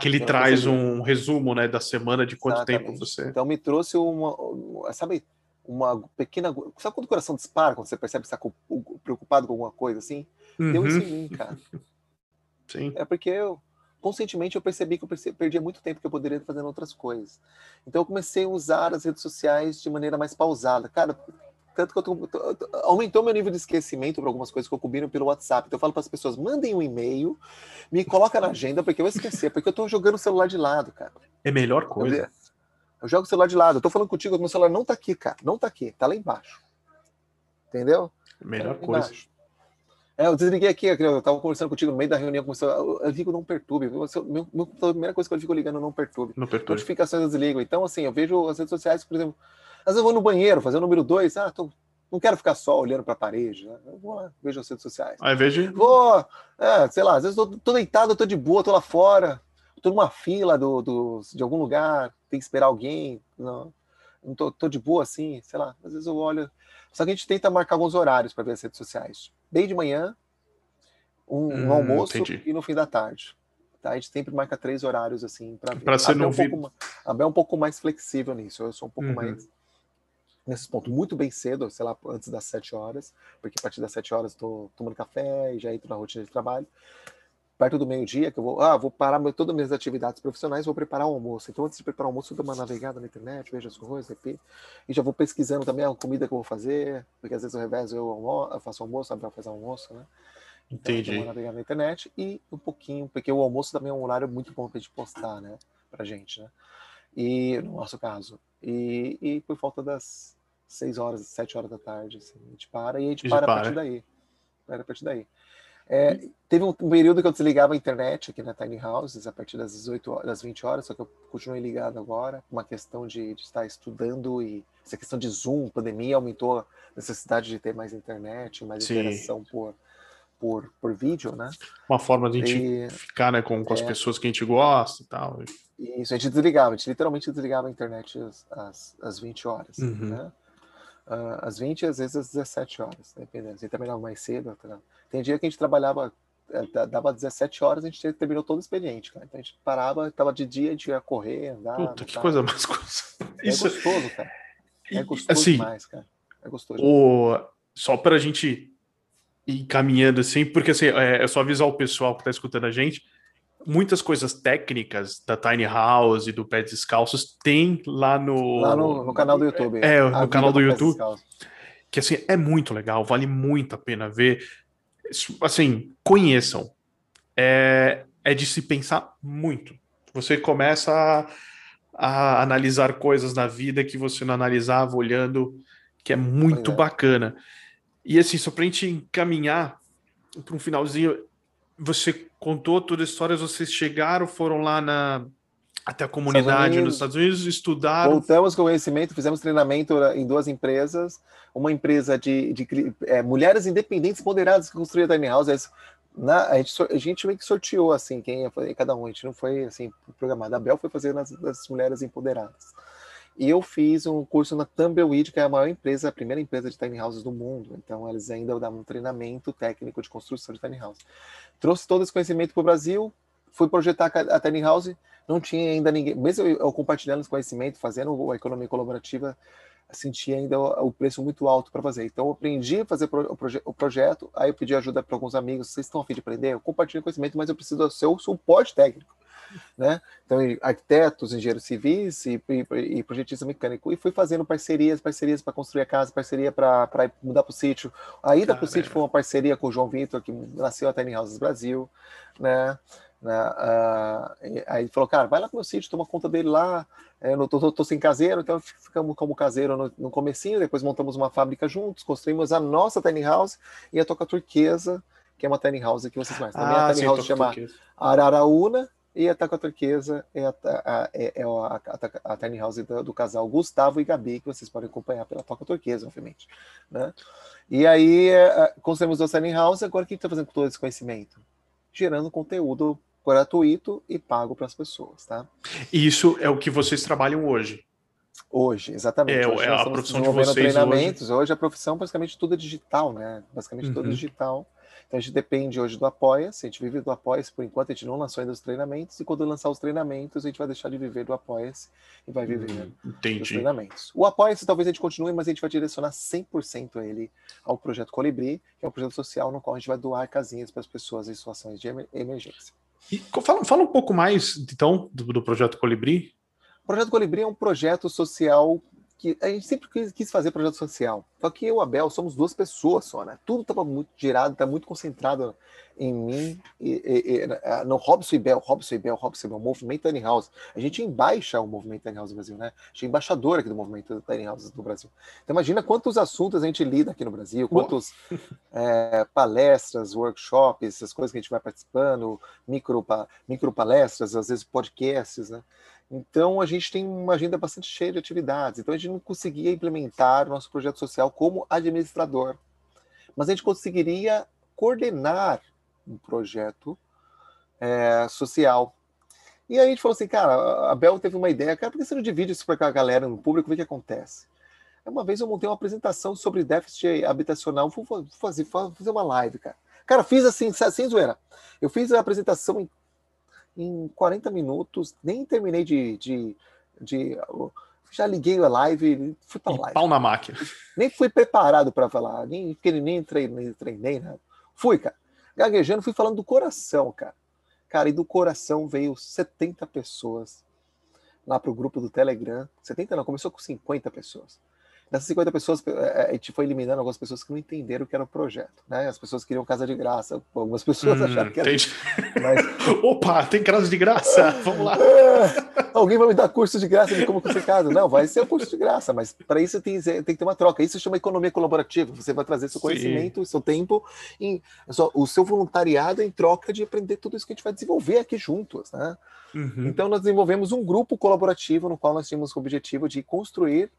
Que ele traz um resumo, né, da semana, de quanto tempo você... Então me trouxe uma pequena... Sabe quando o coração dispara, quando você percebe que você está preocupado com alguma coisa, assim? Deu isso em mim, cara. Sim. É porque conscientemente eu percebi que eu perdia muito tempo que eu poderia estar fazendo outras coisas. Então eu comecei a usar as redes sociais de maneira mais pausada. Cara, tanto que aumentou meu nível de esquecimento para algumas coisas que eu combino pelo WhatsApp. Então eu falo para as pessoas, mandem um e-mail, me coloca na agenda, porque eu vou esquecer, porque eu tô jogando o celular de lado, cara. É a melhor coisa. Eu jogo o celular de lado, eu tô falando contigo, meu celular não tá aqui, cara, não tá aqui, tá lá embaixo. Entendeu? Melhor coisa. Embaixo. Eu desliguei aqui, eu tava conversando contigo no meio da reunião, eu digo não perturbe, a primeira coisa que eu fico ligando é não perturbe. Não perturbe. Notificações eu desligo. Então assim, eu vejo as redes sociais, por exemplo, às vezes eu vou no banheiro fazer o número 2, não quero ficar só olhando para a parede, né? Eu vou lá, vejo as redes sociais. Aí vejo... sei lá, às vezes eu tô deitado, eu tô de boa, tô lá fora, tô numa fila de algum lugar, tem que esperar alguém, não. não tô de boa assim, sei lá, às vezes eu olho. Só que a gente tenta marcar alguns horários para ver as redes sociais. Bem de manhã, um almoço, entendi, e no fim da tarde. Tá? A gente sempre marca 3 horários assim para ver. A Bel é um pouco mais flexível nisso, eu sou um pouco mais... Nesse ponto, muito bem cedo, sei lá, antes das 7 horas, porque a partir das 7 horas estou tomando café e já entro na rotina de trabalho. Perto do meio-dia, que eu vou parar todas as minhas atividades profissionais, vou preparar o almoço. Então, antes de preparar o almoço, eu dou uma navegada na internet, vejo as coisas, repito, e já vou pesquisando também a comida que eu vou fazer, porque às vezes ao revés eu faço almoço, a Bel faz almoço, né? Então, entendi. Eu dou uma navegada na internet e um pouquinho, porque o almoço também é um horário muito bom pra gente postar, né? Pra gente, né? E no nosso caso. E por falta das 6 horas, 7 horas da tarde, assim, a gente para, e a gente para. A partir daí. Teve um período que eu desligava a internet aqui na Tiny Houses, a partir das 18 horas, das 20 horas, só que eu continuei ligado agora, uma questão de estar estudando, e essa questão de Zoom, pandemia, aumentou a necessidade de ter mais internet, mais interação por vídeo, né? Uma forma de a gente ficar, né, com as pessoas que a gente gosta e tal. Isso, a gente literalmente desligava a internet às 20 horas, né? Às 20 e às vezes às 17 horas, dependendo. A gente trabalhava mais cedo. Tem dia que a gente trabalhava, dava 17 horas, a gente terminou todo o expediente, cara. Então a gente parava, estava de dia, a gente ia correr, andar. Puta, que coisa mais gostosa. Isso... É gostoso, cara. É gostoso assim, demais, cara. É gostoso demais. Só para a gente ir caminhando assim, porque assim, é só avisar o pessoal que está escutando a gente, muitas coisas técnicas da Tiny House e do Pés Descalços tem lá no canal do YouTube. No canal do YouTube. Que assim, é muito legal, vale muito a pena ver. Assim, conheçam. É de se pensar muito. Você começa a analisar coisas na vida que você não analisava olhando, que é muito bacana. E assim, só pra gente encaminhar para um finalzinho, você contou toda a história, vocês chegaram, foram lá até a comunidade nos Estados Unidos, estudaram... Voltamos com conhecimento, fizemos treinamento em 2 empresas, uma empresa de mulheres independentes ponderadas que construíam a Tiny House. A gente meio que sorteou, assim, quem ia fazer, cada um, a gente não foi, assim, programado. A Bel foi fazer nas mulheres empoderadas. E eu fiz um curso na Tumbleweed, que é a maior empresa, a primeira empresa de tiny houses do mundo. Então, eles ainda davam um treinamento técnico de construção de tiny house. Trouxe todo esse conhecimento para o Brasil, fui projetar a tiny house, não tinha ainda ninguém. Mesmo eu compartilhando esse conhecimento, fazendo a economia colaborativa, sentia ainda o preço muito alto para fazer. Então, eu aprendi a fazer o projeto, aí eu pedi ajuda para alguns amigos. Vocês estão a fim de aprender? Eu compartilho conhecimento, mas eu preciso do seu suporte técnico. Né? Então, arquitetos, engenheiros civis e projetista mecânico. E fui fazendo parcerias para construir a casa, parceria para mudar para o sítio. A ida para o sítio foi uma parceria com o João Vitor, que nasceu a Tiny Houses Brasil, né? Aí ele falou, cara, vai lá pro meu sítio, toma conta dele lá. Eu tô sem caseiro, então ficamos como caseiro no comecinho. Depois montamos uma fábrica juntos, construímos a nossa Tiny House e a Toca Turquesa, que é uma Tiny House que vocês conhecem. A minha Tiny House se chama Araraúna. E a Toca Turquesa é a Tiny House do casal Gustavo e Gabi, que vocês podem acompanhar pela Toca Turquesa, obviamente. Né? E aí, construímos a Tiny House, agora o que a gente está fazendo com todo esse conhecimento? Gerando conteúdo gratuito e pago para as pessoas. Tá? E isso é o que vocês trabalham hoje? Hoje, exatamente. Hoje é a profissão de vocês treinamentos. Hoje a profissão, basicamente, tudo é digital, né? Basicamente, tudo é digital. Então, a gente depende hoje do Apoia-se, a gente vive do Apoia-se por enquanto, a gente não lançou ainda os treinamentos, e quando lançar os treinamentos, a gente vai deixar de viver do Apoia-se e vai viver dos treinamentos. O Apoia-se talvez a gente continue, mas a gente vai direcionar 100% ele ao Projeto Colibri, que é um projeto social no qual a gente vai doar casinhas para as pessoas em situações de emergência. E fala um pouco mais, então, do Projeto Colibri. O Projeto Colibri é um projeto social... que a gente sempre quis fazer projeto social. Só que eu e a Bel somos 2 pessoas só, né? Tudo estava muito girado, tá muito concentrado em mim, no Robson e Bel, movimento Tiny House. A gente embaixa o movimento Tiny House do Brasil, né? A gente é embaixador aqui do movimento Tiny House do Brasil. Então imagina quantos assuntos a gente lida aqui no Brasil, quantas palestras, workshops, essas coisas que a gente vai participando, micro palestras, às vezes podcasts, né? Então, a gente tem uma agenda bastante cheia de atividades. Então, a gente não conseguia implementar o nosso projeto social como administrador. Mas a gente conseguiria coordenar um projeto social. E aí a gente falou assim, cara, a Bel teve uma ideia, cara, por que você não divide isso com a galera no público, ver o que acontece? Uma vez eu montei uma apresentação sobre déficit habitacional, vou fazer uma live, cara. Cara, fiz assim, sem zoeira. Eu fiz a apresentação em 40 minutos, nem terminei de já liguei a live, fui pra live. Pau na máquina. Nem fui preparado para falar, nem treinei nada. Fui, cara. Gaguejando, fui falando do coração, cara. Cara, e do coração veio 70 pessoas lá pro grupo do Telegram. 70 não, começou com 50 pessoas. Dessas 50 pessoas, a gente foi eliminando algumas pessoas que não entenderam o que era o projeto, né? As pessoas queriam casa de graça, algumas pessoas acharam que era... Mas... Opa, tem casa de graça, vamos lá. Alguém vai me dar curso de graça de como construir casa? Não, vai ser um curso de graça, mas para isso tem que ter uma troca. Isso chama economia colaborativa, você vai trazer seu conhecimento, seu tempo, e o seu voluntariado em troca de aprender tudo isso que a gente vai desenvolver aqui juntos, né? Uhum. Então nós desenvolvemos um grupo colaborativo no qual nós tínhamos o objetivo de construir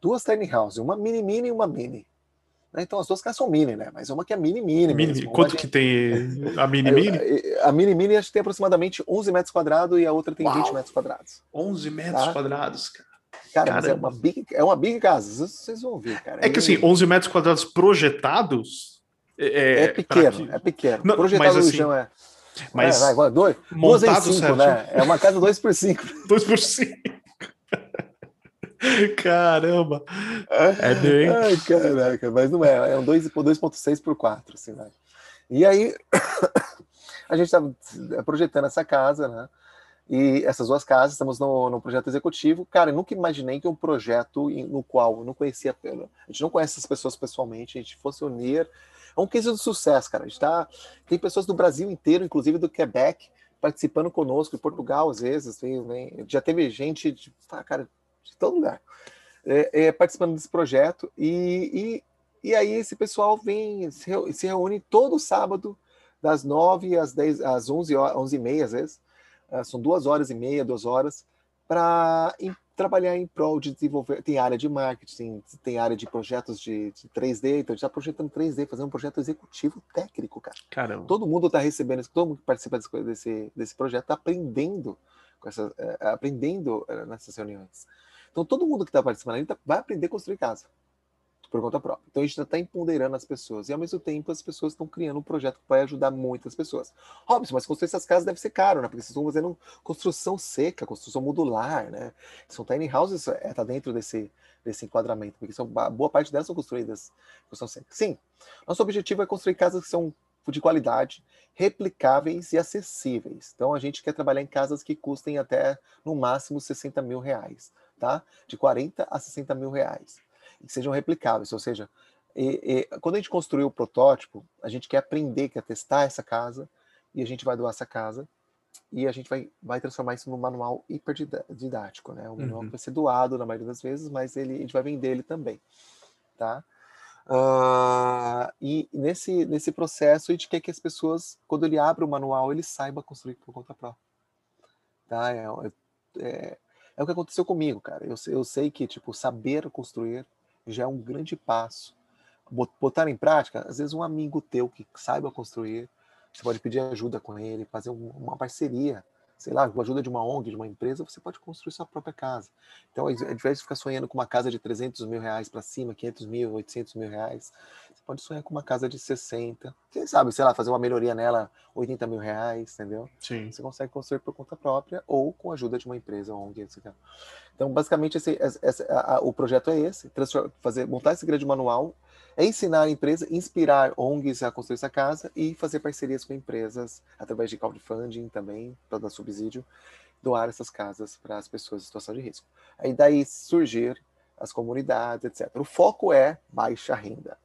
2 tiny houses, uma mini-mini e uma mini. Então as duas casas são mini, né? Mas uma que é mini-mini. Quanto que tem a mini-mini? A mini-mini acho que tem aproximadamente 11 metros quadrados e a outra tem 20 metros quadrados. 11 metros quadrados, cara. Cara, mas é uma big casa, vocês vão ver, cara. É que assim, 11 metros quadrados projetados... É pequeno. Não, projetado no chão é... Mas montado 2x5, né? É uma casa 2x5. 2x5. Caramba! É bem. Ai, caraca, mas não é. É um 2,6x4, assim, né? E aí, a gente estava projetando essa casa, né? E essas duas casas, estamos no projeto executivo. Cara, eu nunca imaginei que um projeto no qual eu não conhecia, a gente não conhece as pessoas pessoalmente, a gente fosse unir. É um case de sucesso, cara. A gente tem pessoas do Brasil inteiro, inclusive do Quebec, participando conosco, em Portugal, às vezes. Já teve gente de todo lugar, participando desse projeto, e aí esse pessoal vem, se reúne todo sábado, das 9 às 10, às 11h30, às vezes, são 2 horas e meia, para trabalhar em prol de desenvolver, tem área de marketing, tem área de projetos de 3D, então a gente está projetando 3D, fazendo um projeto executivo técnico, cara. Caramba. Todo mundo está recebendo, todo mundo que participa desse projeto está aprendendo nessas reuniões. Então, todo mundo que está participando ali vai aprender a construir casa, por conta própria. Então, a gente está empoderando as pessoas. E, ao mesmo tempo, as pessoas estão criando um projeto que vai ajudar muitas pessoas. Robson, mas construir essas casas deve ser caro, né? Porque vocês estão fazendo construção seca, construção modular, né? São tiny houses, está dentro desse enquadramento, porque boa parte delas são construídas construção seca. Sim, nosso objetivo é construir casas que são de qualidade, replicáveis e acessíveis. Então, a gente quer trabalhar em casas que custem até, no máximo, R$60 mil. Tá? De 40 a 60 mil reais, e que sejam replicáveis, ou seja, quando a gente construir o protótipo, a gente quer aprender, quer testar essa casa, e a gente vai doar essa casa, e a gente vai transformar isso num manual hiperdidático, né? O manual vai ser doado na maioria das vezes, mas a gente vai vender ele também, tá? E nesse processo, a gente quer que as pessoas, quando ele abre o manual, ele saiba construir por conta própria, tá? É o que aconteceu comigo, cara. Eu sei que, saber construir já é um grande passo. Botar em prática, às vezes um amigo teu que saiba construir, você pode pedir ajuda com ele, fazer uma parceria, sei lá, com a ajuda de uma ONG, de uma empresa, você pode construir sua própria casa. Então, ao invés de ficar sonhando com uma casa de R$300 mil para cima, 500 mil, 800 mil reais, você pode sonhar com uma casa de 60, quem sabe, sei lá, fazer uma melhoria nela, 80 mil reais, entendeu? Sim. Você consegue construir por conta própria ou com a ajuda de uma empresa, ONG, etc. Então, basicamente, o projeto é esse, montar esse grande manual, é ensinar a empresa, inspirar ONGs a construir essa casa e fazer parcerias com empresas através de crowdfunding também, para dar subsídio, doar essas casas para as pessoas em situação de risco. Aí daí surgir as comunidades, etc. O foco é baixa renda.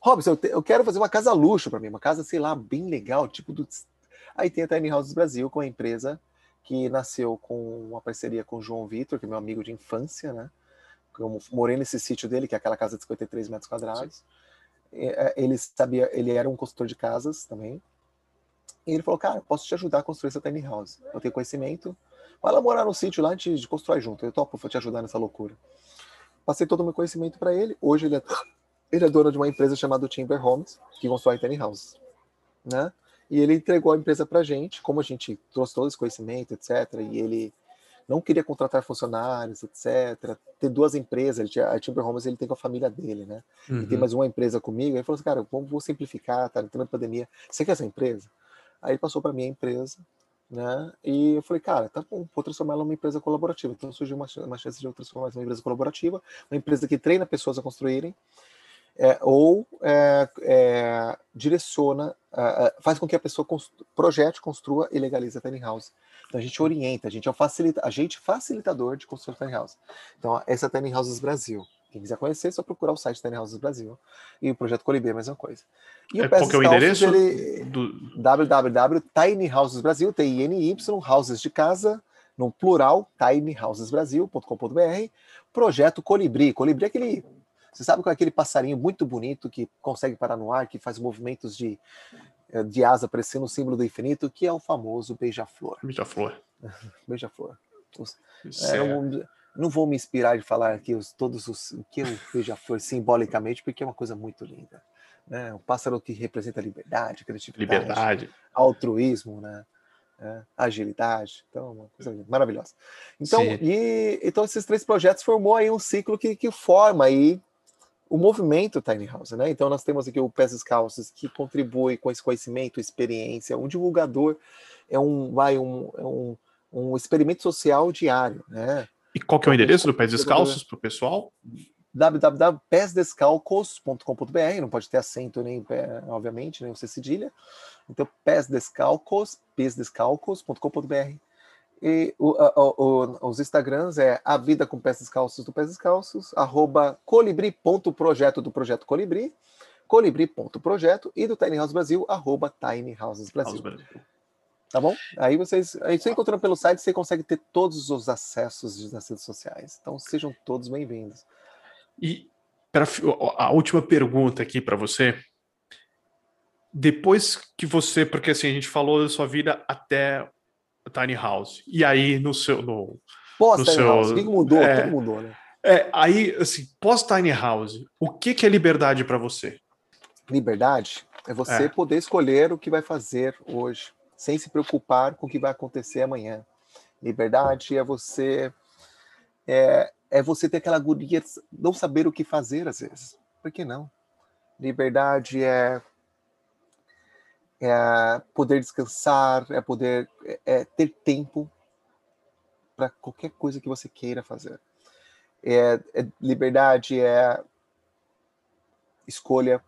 Robson, eu quero fazer uma casa luxo para mim, uma casa, sei lá, bem legal, Aí tem a Tiny Houses Brasil, com a empresa que nasceu com uma parceria com o João Vitor, que é meu amigo de infância, né? Eu morei nesse sítio dele, que é aquela casa de 53 metros quadrados. Ele era um construtor de casas também. E ele falou, cara, posso te ajudar a construir essa tiny house. Eu tenho conhecimento. Vai lá morar no sítio lá, a gente constrói junto. Eu topo, vou te ajudar nessa loucura. Passei todo o meu conhecimento para ele. Hoje ele é dono de uma empresa chamada Timber Homes, que constrói tiny houses, né? E ele entregou a empresa para a gente, como a gente trouxe todo esse conhecimento, etc. E ele não queria contratar funcionários, etc. Ter duas empresas, a Timber Homes ele tem com a família dele, né? Uhum. Ele tem mais uma empresa comigo. Ele falou assim, cara, vou simplificar, tá entrando pandemia. Você quer essa empresa? Aí ele passou para minha empresa, né? E eu falei, cara, tá bom, vou transformar ela numa empresa colaborativa. Então surgiu uma chance de eu transformar ela numa empresa colaborativa, uma empresa que treina pessoas a construírem, direciona, faz com que a pessoa projete, construa e legalize a tiny house. Então a gente orienta, a gente é facilitador de construir tiny house. Então essa é a Tiny Houses Brasil. Quem quiser conhecer, é só procurar o site Tiny Houses Brasil. E o Projeto Colibri é a mesma coisa. E o Pés Descalços, ele... www.tinyhousesbrasil, T-I-N-Y, houses de casa, no plural, tinyhousesbrasil.com.br. Projeto Colibri. Colibri é aquele... Você sabe que é aquele passarinho muito bonito que consegue parar no ar, que faz movimentos de asa parecendo o símbolo do infinito, que é o famoso beija-flor. Beija-flor. Beija-flor. Não vou me inspirar de falar aqui que o beija-flor simbolicamente, porque é uma coisa muito linda. Né? Um pássaro que representa liberdade, criatividade, altruísmo, né? Agilidade, então uma coisa maravilhosa. Então, então esses três projetos formou aí um ciclo que forma aí o movimento Tiny House, né? Então nós temos aqui o Pés Descalços, que contribui com esse conhecimento, experiência, um divulgador, é um experimento social diário, né? E qual que é o endereço do Pés Descalços para o pessoal? www.pesdescalcos.com.br, não pode ter acento, nem obviamente, nem o C cedilha. Então, pesdescalcos.com.br. E os Instagrams é A Vida com Pés Descalços do Pés Descalços, @colibri.projeto do Projeto Colibri, colibri.projeto e do Tiny House Brasil, @Tiny Houses Brasil. Tá bom? Aí você encontrando pelo site, você consegue ter todos os acessos nas redes sociais. Então, sejam todos bem-vindos. E a última pergunta aqui para você. Depois que você... Porque assim, a gente falou da sua vida até a Tiny House. E aí no seu... Pós-Tiny House. O que mudou? Tudo mudou, né? Aí, assim, pós-Tiny House, o que é liberdade para você? Liberdade é você poder escolher o que vai fazer hoje, sem se preocupar com o que vai acontecer amanhã. Liberdade é você... É você ter aquela agonia, não saber o que fazer, às vezes. Por que não? Liberdade é poder descansar, é poder ter tempo para qualquer coisa que você queira fazer. Liberdade é escolha.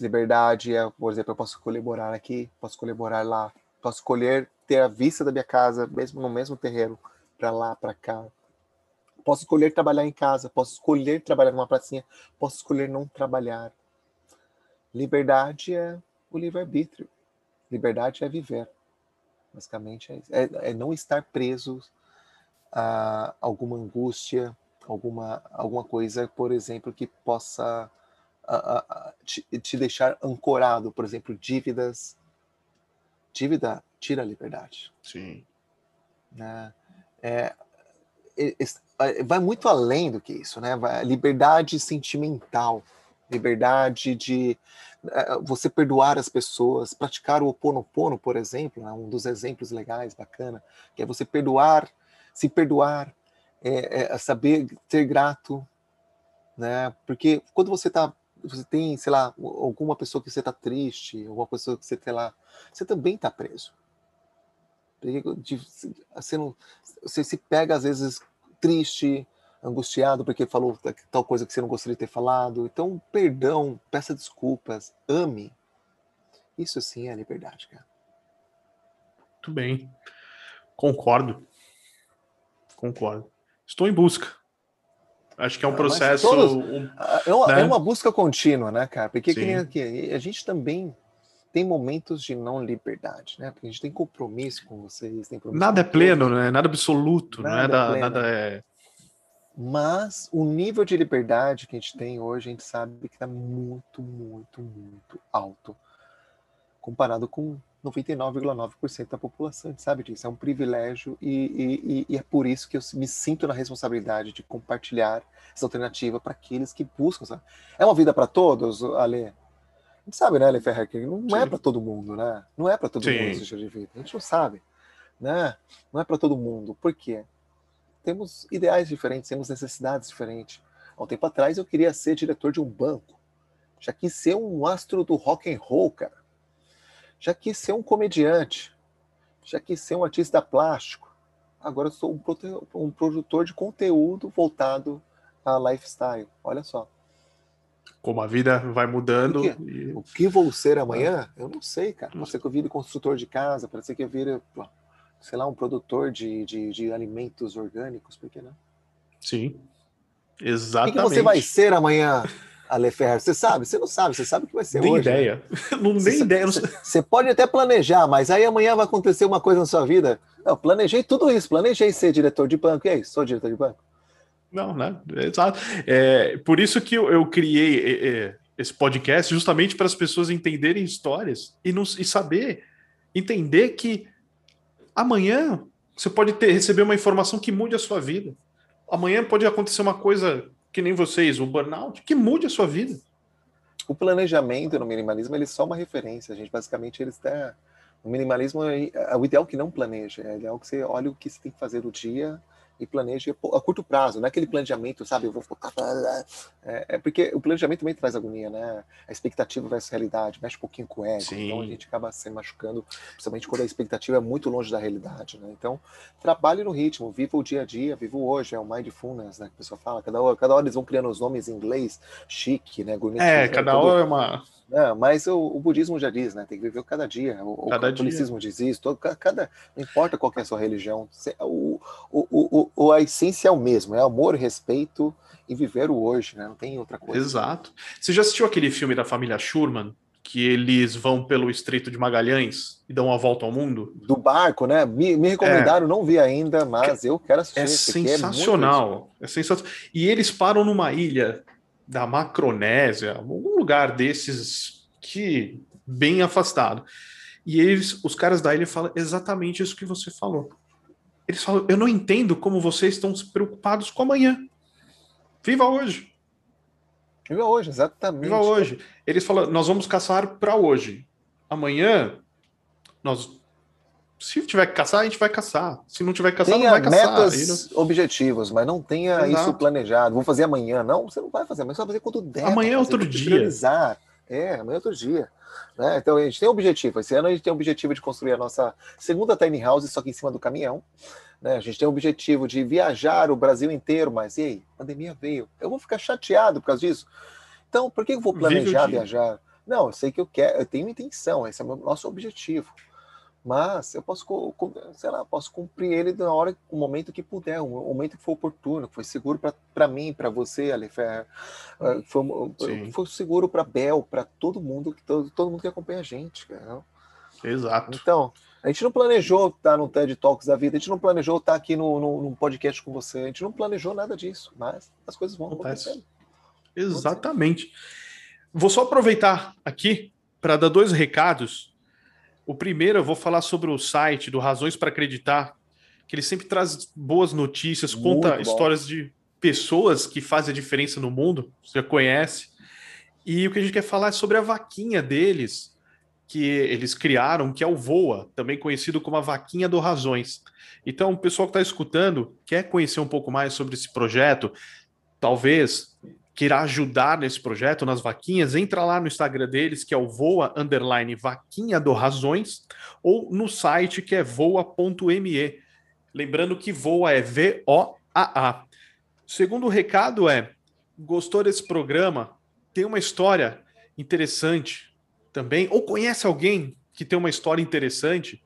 Liberdade é, por exemplo, eu posso escolher morar aqui, posso escolher morar lá, posso escolher ter a vista da minha casa, mesmo no mesmo terreno, para lá, para cá. Posso escolher trabalhar em casa, posso escolher trabalhar numa pracinha, posso escolher não trabalhar. Liberdade é o livre-arbítrio. Liberdade é viver. Basicamente é isso. É não estar preso a alguma angústia, alguma coisa, por exemplo, que possa te deixar ancorado. Por exemplo, dívidas. Dívida tira a liberdade. Sim. Né? Vai muito além do que isso, né? Liberdade sentimental, liberdade de você perdoar as pessoas, praticar o Ho Oponopono, por exemplo, né? Um dos exemplos legais, bacana, que é você perdoar, se perdoar, saber ser grato, né? Porque quando você tem, sei lá, alguma pessoa que você está triste, alguma pessoa que você tem lá, você também está preso. Você se pega às vezes triste, angustiado porque falou tal coisa que você não gostaria de ter falado. Então, perdão, peça desculpas, ame. Isso sim é liberdade, cara. Muito bem. Concordo. Estou em busca. Acho que é um processo... É uma busca contínua, né, cara? Porque a gente também... Tem momentos de não liberdade, né? Porque a gente tem compromisso com vocês. Nada é pleno, né? Nada absoluto. Mas o nível de liberdade que a gente tem hoje, a gente sabe que está muito, muito, muito alto. Comparado com 99,9% da população, a gente sabe disso. É um privilégio e é por isso que eu me sinto na responsabilidade de compartilhar essa alternativa para aqueles que buscam. Sabe? É uma vida para todos, Alê? A gente sabe, né, Alê Ferrer, que não é para todo mundo, né? Não é para todo mundo esse estilo de vida. A gente não sabe, né? Não é para todo mundo. Por quê? Temos ideais diferentes, temos necessidades diferentes. Há um tempo atrás eu queria ser diretor de um banco. Já quis ser um astro do rock and roll, cara. Já quis ser um comediante. Já quis ser um artista plástico. Agora eu sou um produtor de conteúdo voltado a lifestyle. Olha só. Como a vida vai mudando. O que vou ser amanhã? Eu não sei, cara. Pode ser que eu vire construtor de casa, pode ser que eu vire, sei lá, um produtor de alimentos orgânicos, por que não? Sim, exatamente. O que você vai ser amanhã, Alê Ferrer? Você sabe? Você não sabe, você sabe o que vai ser nem hoje. Ideia. Né? Não, nem ideia. Você pode até planejar, mas aí amanhã vai acontecer uma coisa na sua vida. Eu planejei tudo isso, planejei ser diretor de banco. E aí, sou diretor de banco? Não, né? Exato. É, por isso que eu criei esse podcast, justamente para as pessoas entenderem histórias e saber, entender que amanhã você pode receber uma informação que mude a sua vida. Amanhã pode acontecer uma coisa que nem vocês, um burnout, que mude a sua vida. O planejamento no minimalismo, ele é só uma referência. A gente, basicamente, ele está... O minimalismo é o ideal que não planeja. É o ideal que você olha o que você tem que fazer no dia... E planeje a curto prazo, não é aquele planejamento, sabe? Eu vou focar. É porque o planejamento também traz agonia, né? A expectativa versus a realidade, mexe um pouquinho com o ego. Sim. Então a gente acaba se machucando, principalmente quando a expectativa é muito longe da realidade, né? Então, trabalhe no ritmo, viva o dia a dia, viva o hoje, é o mindfulness, né? Que a pessoa fala, cada hora eles vão criando os nomes em inglês, chique, né? É, cada hora é uma. Não, mas o budismo já diz, né? Tem que viver cada dia. O catolicismo diz isso. Não importa qual que é a sua religião. A essência é o mesmo. É amor, respeito e viver o hoje, né? Não tem outra coisa. Exato. Você já assistiu aquele filme da família Schumann? Que eles vão pelo Estreito de Magalhães e dão uma volta ao mundo? Do barco, né? Me recomendaram, não vi ainda, mas eu quero assistir. É sensacional. É sensacional. E eles param numa ilha... da Macronésia, algum lugar desses que bem afastado. E eles, os caras da ilha falam exatamente isso que você falou. Eles falam, eu não entendo como vocês estão preocupados com amanhã. Viva hoje. Viva hoje, exatamente. Viva hoje. Eles falam, nós vamos caçar para hoje. Amanhã, se tiver que caçar, a gente vai caçar. Se não tiver que caçar, tenha não vai caçar. Metas, objetivos, mas não tenha isso planejado. Vou fazer amanhã. Não, você não vai fazer amanhã. Você vai fazer quando der. Amanhã é outro dia. Amanhã é outro dia. Né? Então, a gente tem um objetivo. Esse ano a gente tem o objetivo de construir a nossa segunda tiny house, só que em cima do caminhão. Né? A gente tem o objetivo de viajar o Brasil inteiro, mas e aí? A pandemia veio. Eu vou ficar chateado por causa disso? Então, por que eu vou planejar viajar? Não, eu sei que eu quero. Eu tenho intenção. Esse é o nosso objetivo. Mas eu posso cumprir ele na hora, no momento que puder, no momento que for oportuno, que foi seguro para mim, para você, Alê Ferrer, foi seguro para Bel, para todo mundo que acompanha a gente. Cara. Exato. Então, a gente não planejou estar no TED Talks da vida, a gente não planejou estar aqui num podcast com você, a gente não planejou nada disso, mas as coisas vão acontecendo. Exatamente. Vou só aproveitar aqui para dar 2 recados. O primeiro, eu vou falar sobre o site do Razões para Acreditar, que ele sempre traz boas notícias, conta histórias de pessoas que fazem a diferença no mundo, você conhece. E o que a gente quer falar é sobre a vaquinha deles, que eles criaram, que é o Voa, também conhecido como a Vaquinha do Razões. Então, o pessoal que está escutando, quer conhecer um pouco mais sobre esse projeto, talvez queira ajudar nesse projeto, nas vaquinhas, entra lá no Instagram deles, que é o voa_vaquinha do razões, ou no site que é voa.me. Lembrando que Voa é VOAA. Segundo recado é, gostou desse programa? Tem uma história interessante também, ou conhece alguém que tem uma história interessante?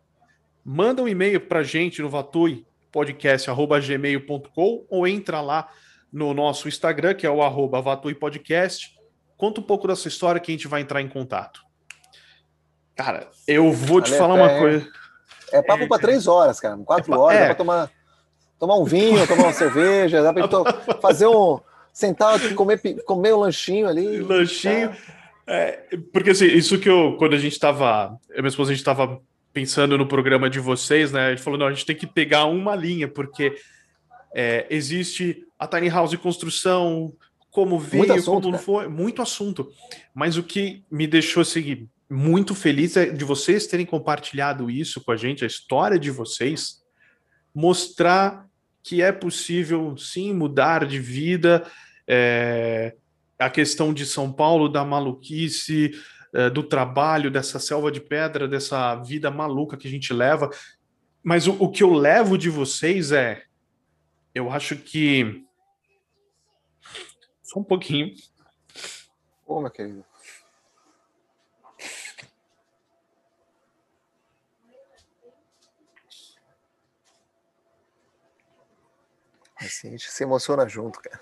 Manda um e-mail para a gente no vatuipodcast@gmail.com ou entra lá no nosso Instagram, que é o @VatuiPodcast. Conta um pouco da sua história que a gente vai entrar em contato. Cara, eu vou te falar uma coisa. É papo para 3 horas, cara. 4 horas, dá pra tomar um vinho, tomar uma cerveja, dá pra gente fazer sentar, comer um lanchinho ali. Lanchinho. É, porque assim, isso que quando a gente estava... Minha esposa, a gente estava pensando no programa de vocês, né? A gente falou, não, a gente tem que pegar uma linha, porque... existe a Tiny House de construção, como veio, como não foi, muito assunto. Mas o que me deixou seguir muito feliz é de vocês terem compartilhado isso com a gente, a história de vocês, mostrar que é possível, sim, mudar de vida, a questão de São Paulo, da maluquice, do trabalho, dessa selva de pedra, dessa vida maluca que a gente leva. Mas o que eu levo de vocês é, eu acho que... Só um pouquinho. Ô, meu querido. Assim, a gente se emociona junto, cara.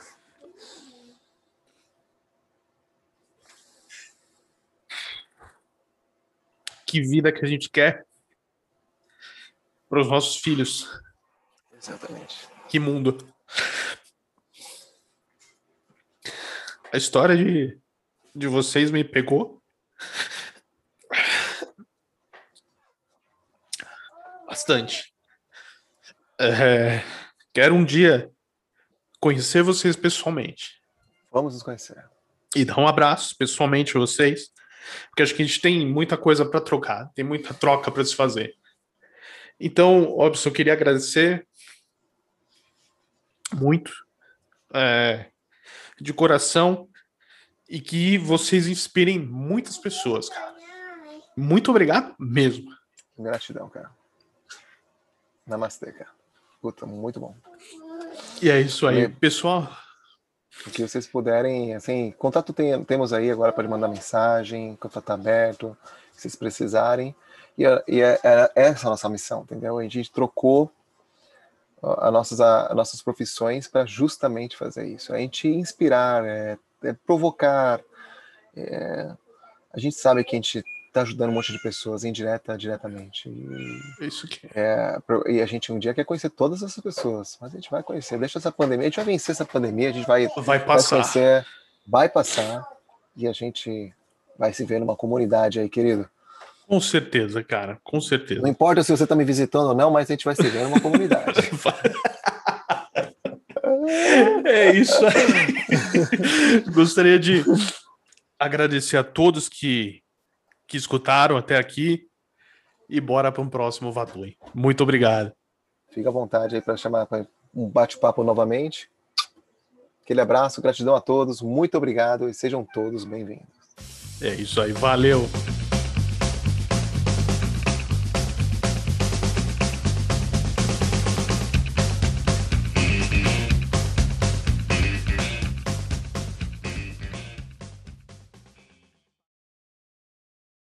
Que vida que a gente quer para os nossos filhos. Exatamente. Que mundo. A história de vocês me pegou bastante. Quero um dia conhecer vocês pessoalmente. Vamos nos conhecer. E dar um abraço pessoalmente a vocês, porque acho que a gente tem muita coisa para trocar, tem muita troca para se fazer. Então, Robson, eu queria agradecer muito, de coração, e que vocês inspirem muitas pessoas, cara. Muito obrigado mesmo. Gratidão, cara. Namastê, cara. Puta, muito bom. E é isso aí, pessoal. O que vocês puderem, assim, contato temos aí agora, pode mandar mensagem, contato aberto, se vocês precisarem. E é essa a nossa missão, entendeu? A gente trocou as nossas profissões para justamente fazer isso. A gente inspirar, provocar. A gente sabe que a gente tá ajudando um monte de pessoas diretamente. Isso que e a gente um dia quer conhecer todas essas pessoas, mas a gente vai conhecer, deixa essa pandemia, a gente vai vencer essa pandemia, a gente vai passar. Vai passar e a gente vai se ver numa comunidade aí, querido. Com certeza, cara, com certeza. Não importa se você tá me visitando ou não, mas a gente vai se ver numa comunidade. É isso aí. Gostaria de agradecer a todos que escutaram até aqui, e bora para um próximo Vatui. Muito obrigado. Fica à vontade aí para chamar pra um bate-papo novamente. Aquele abraço, gratidão a todos, muito obrigado e sejam todos bem-vindos. É isso aí, valeu.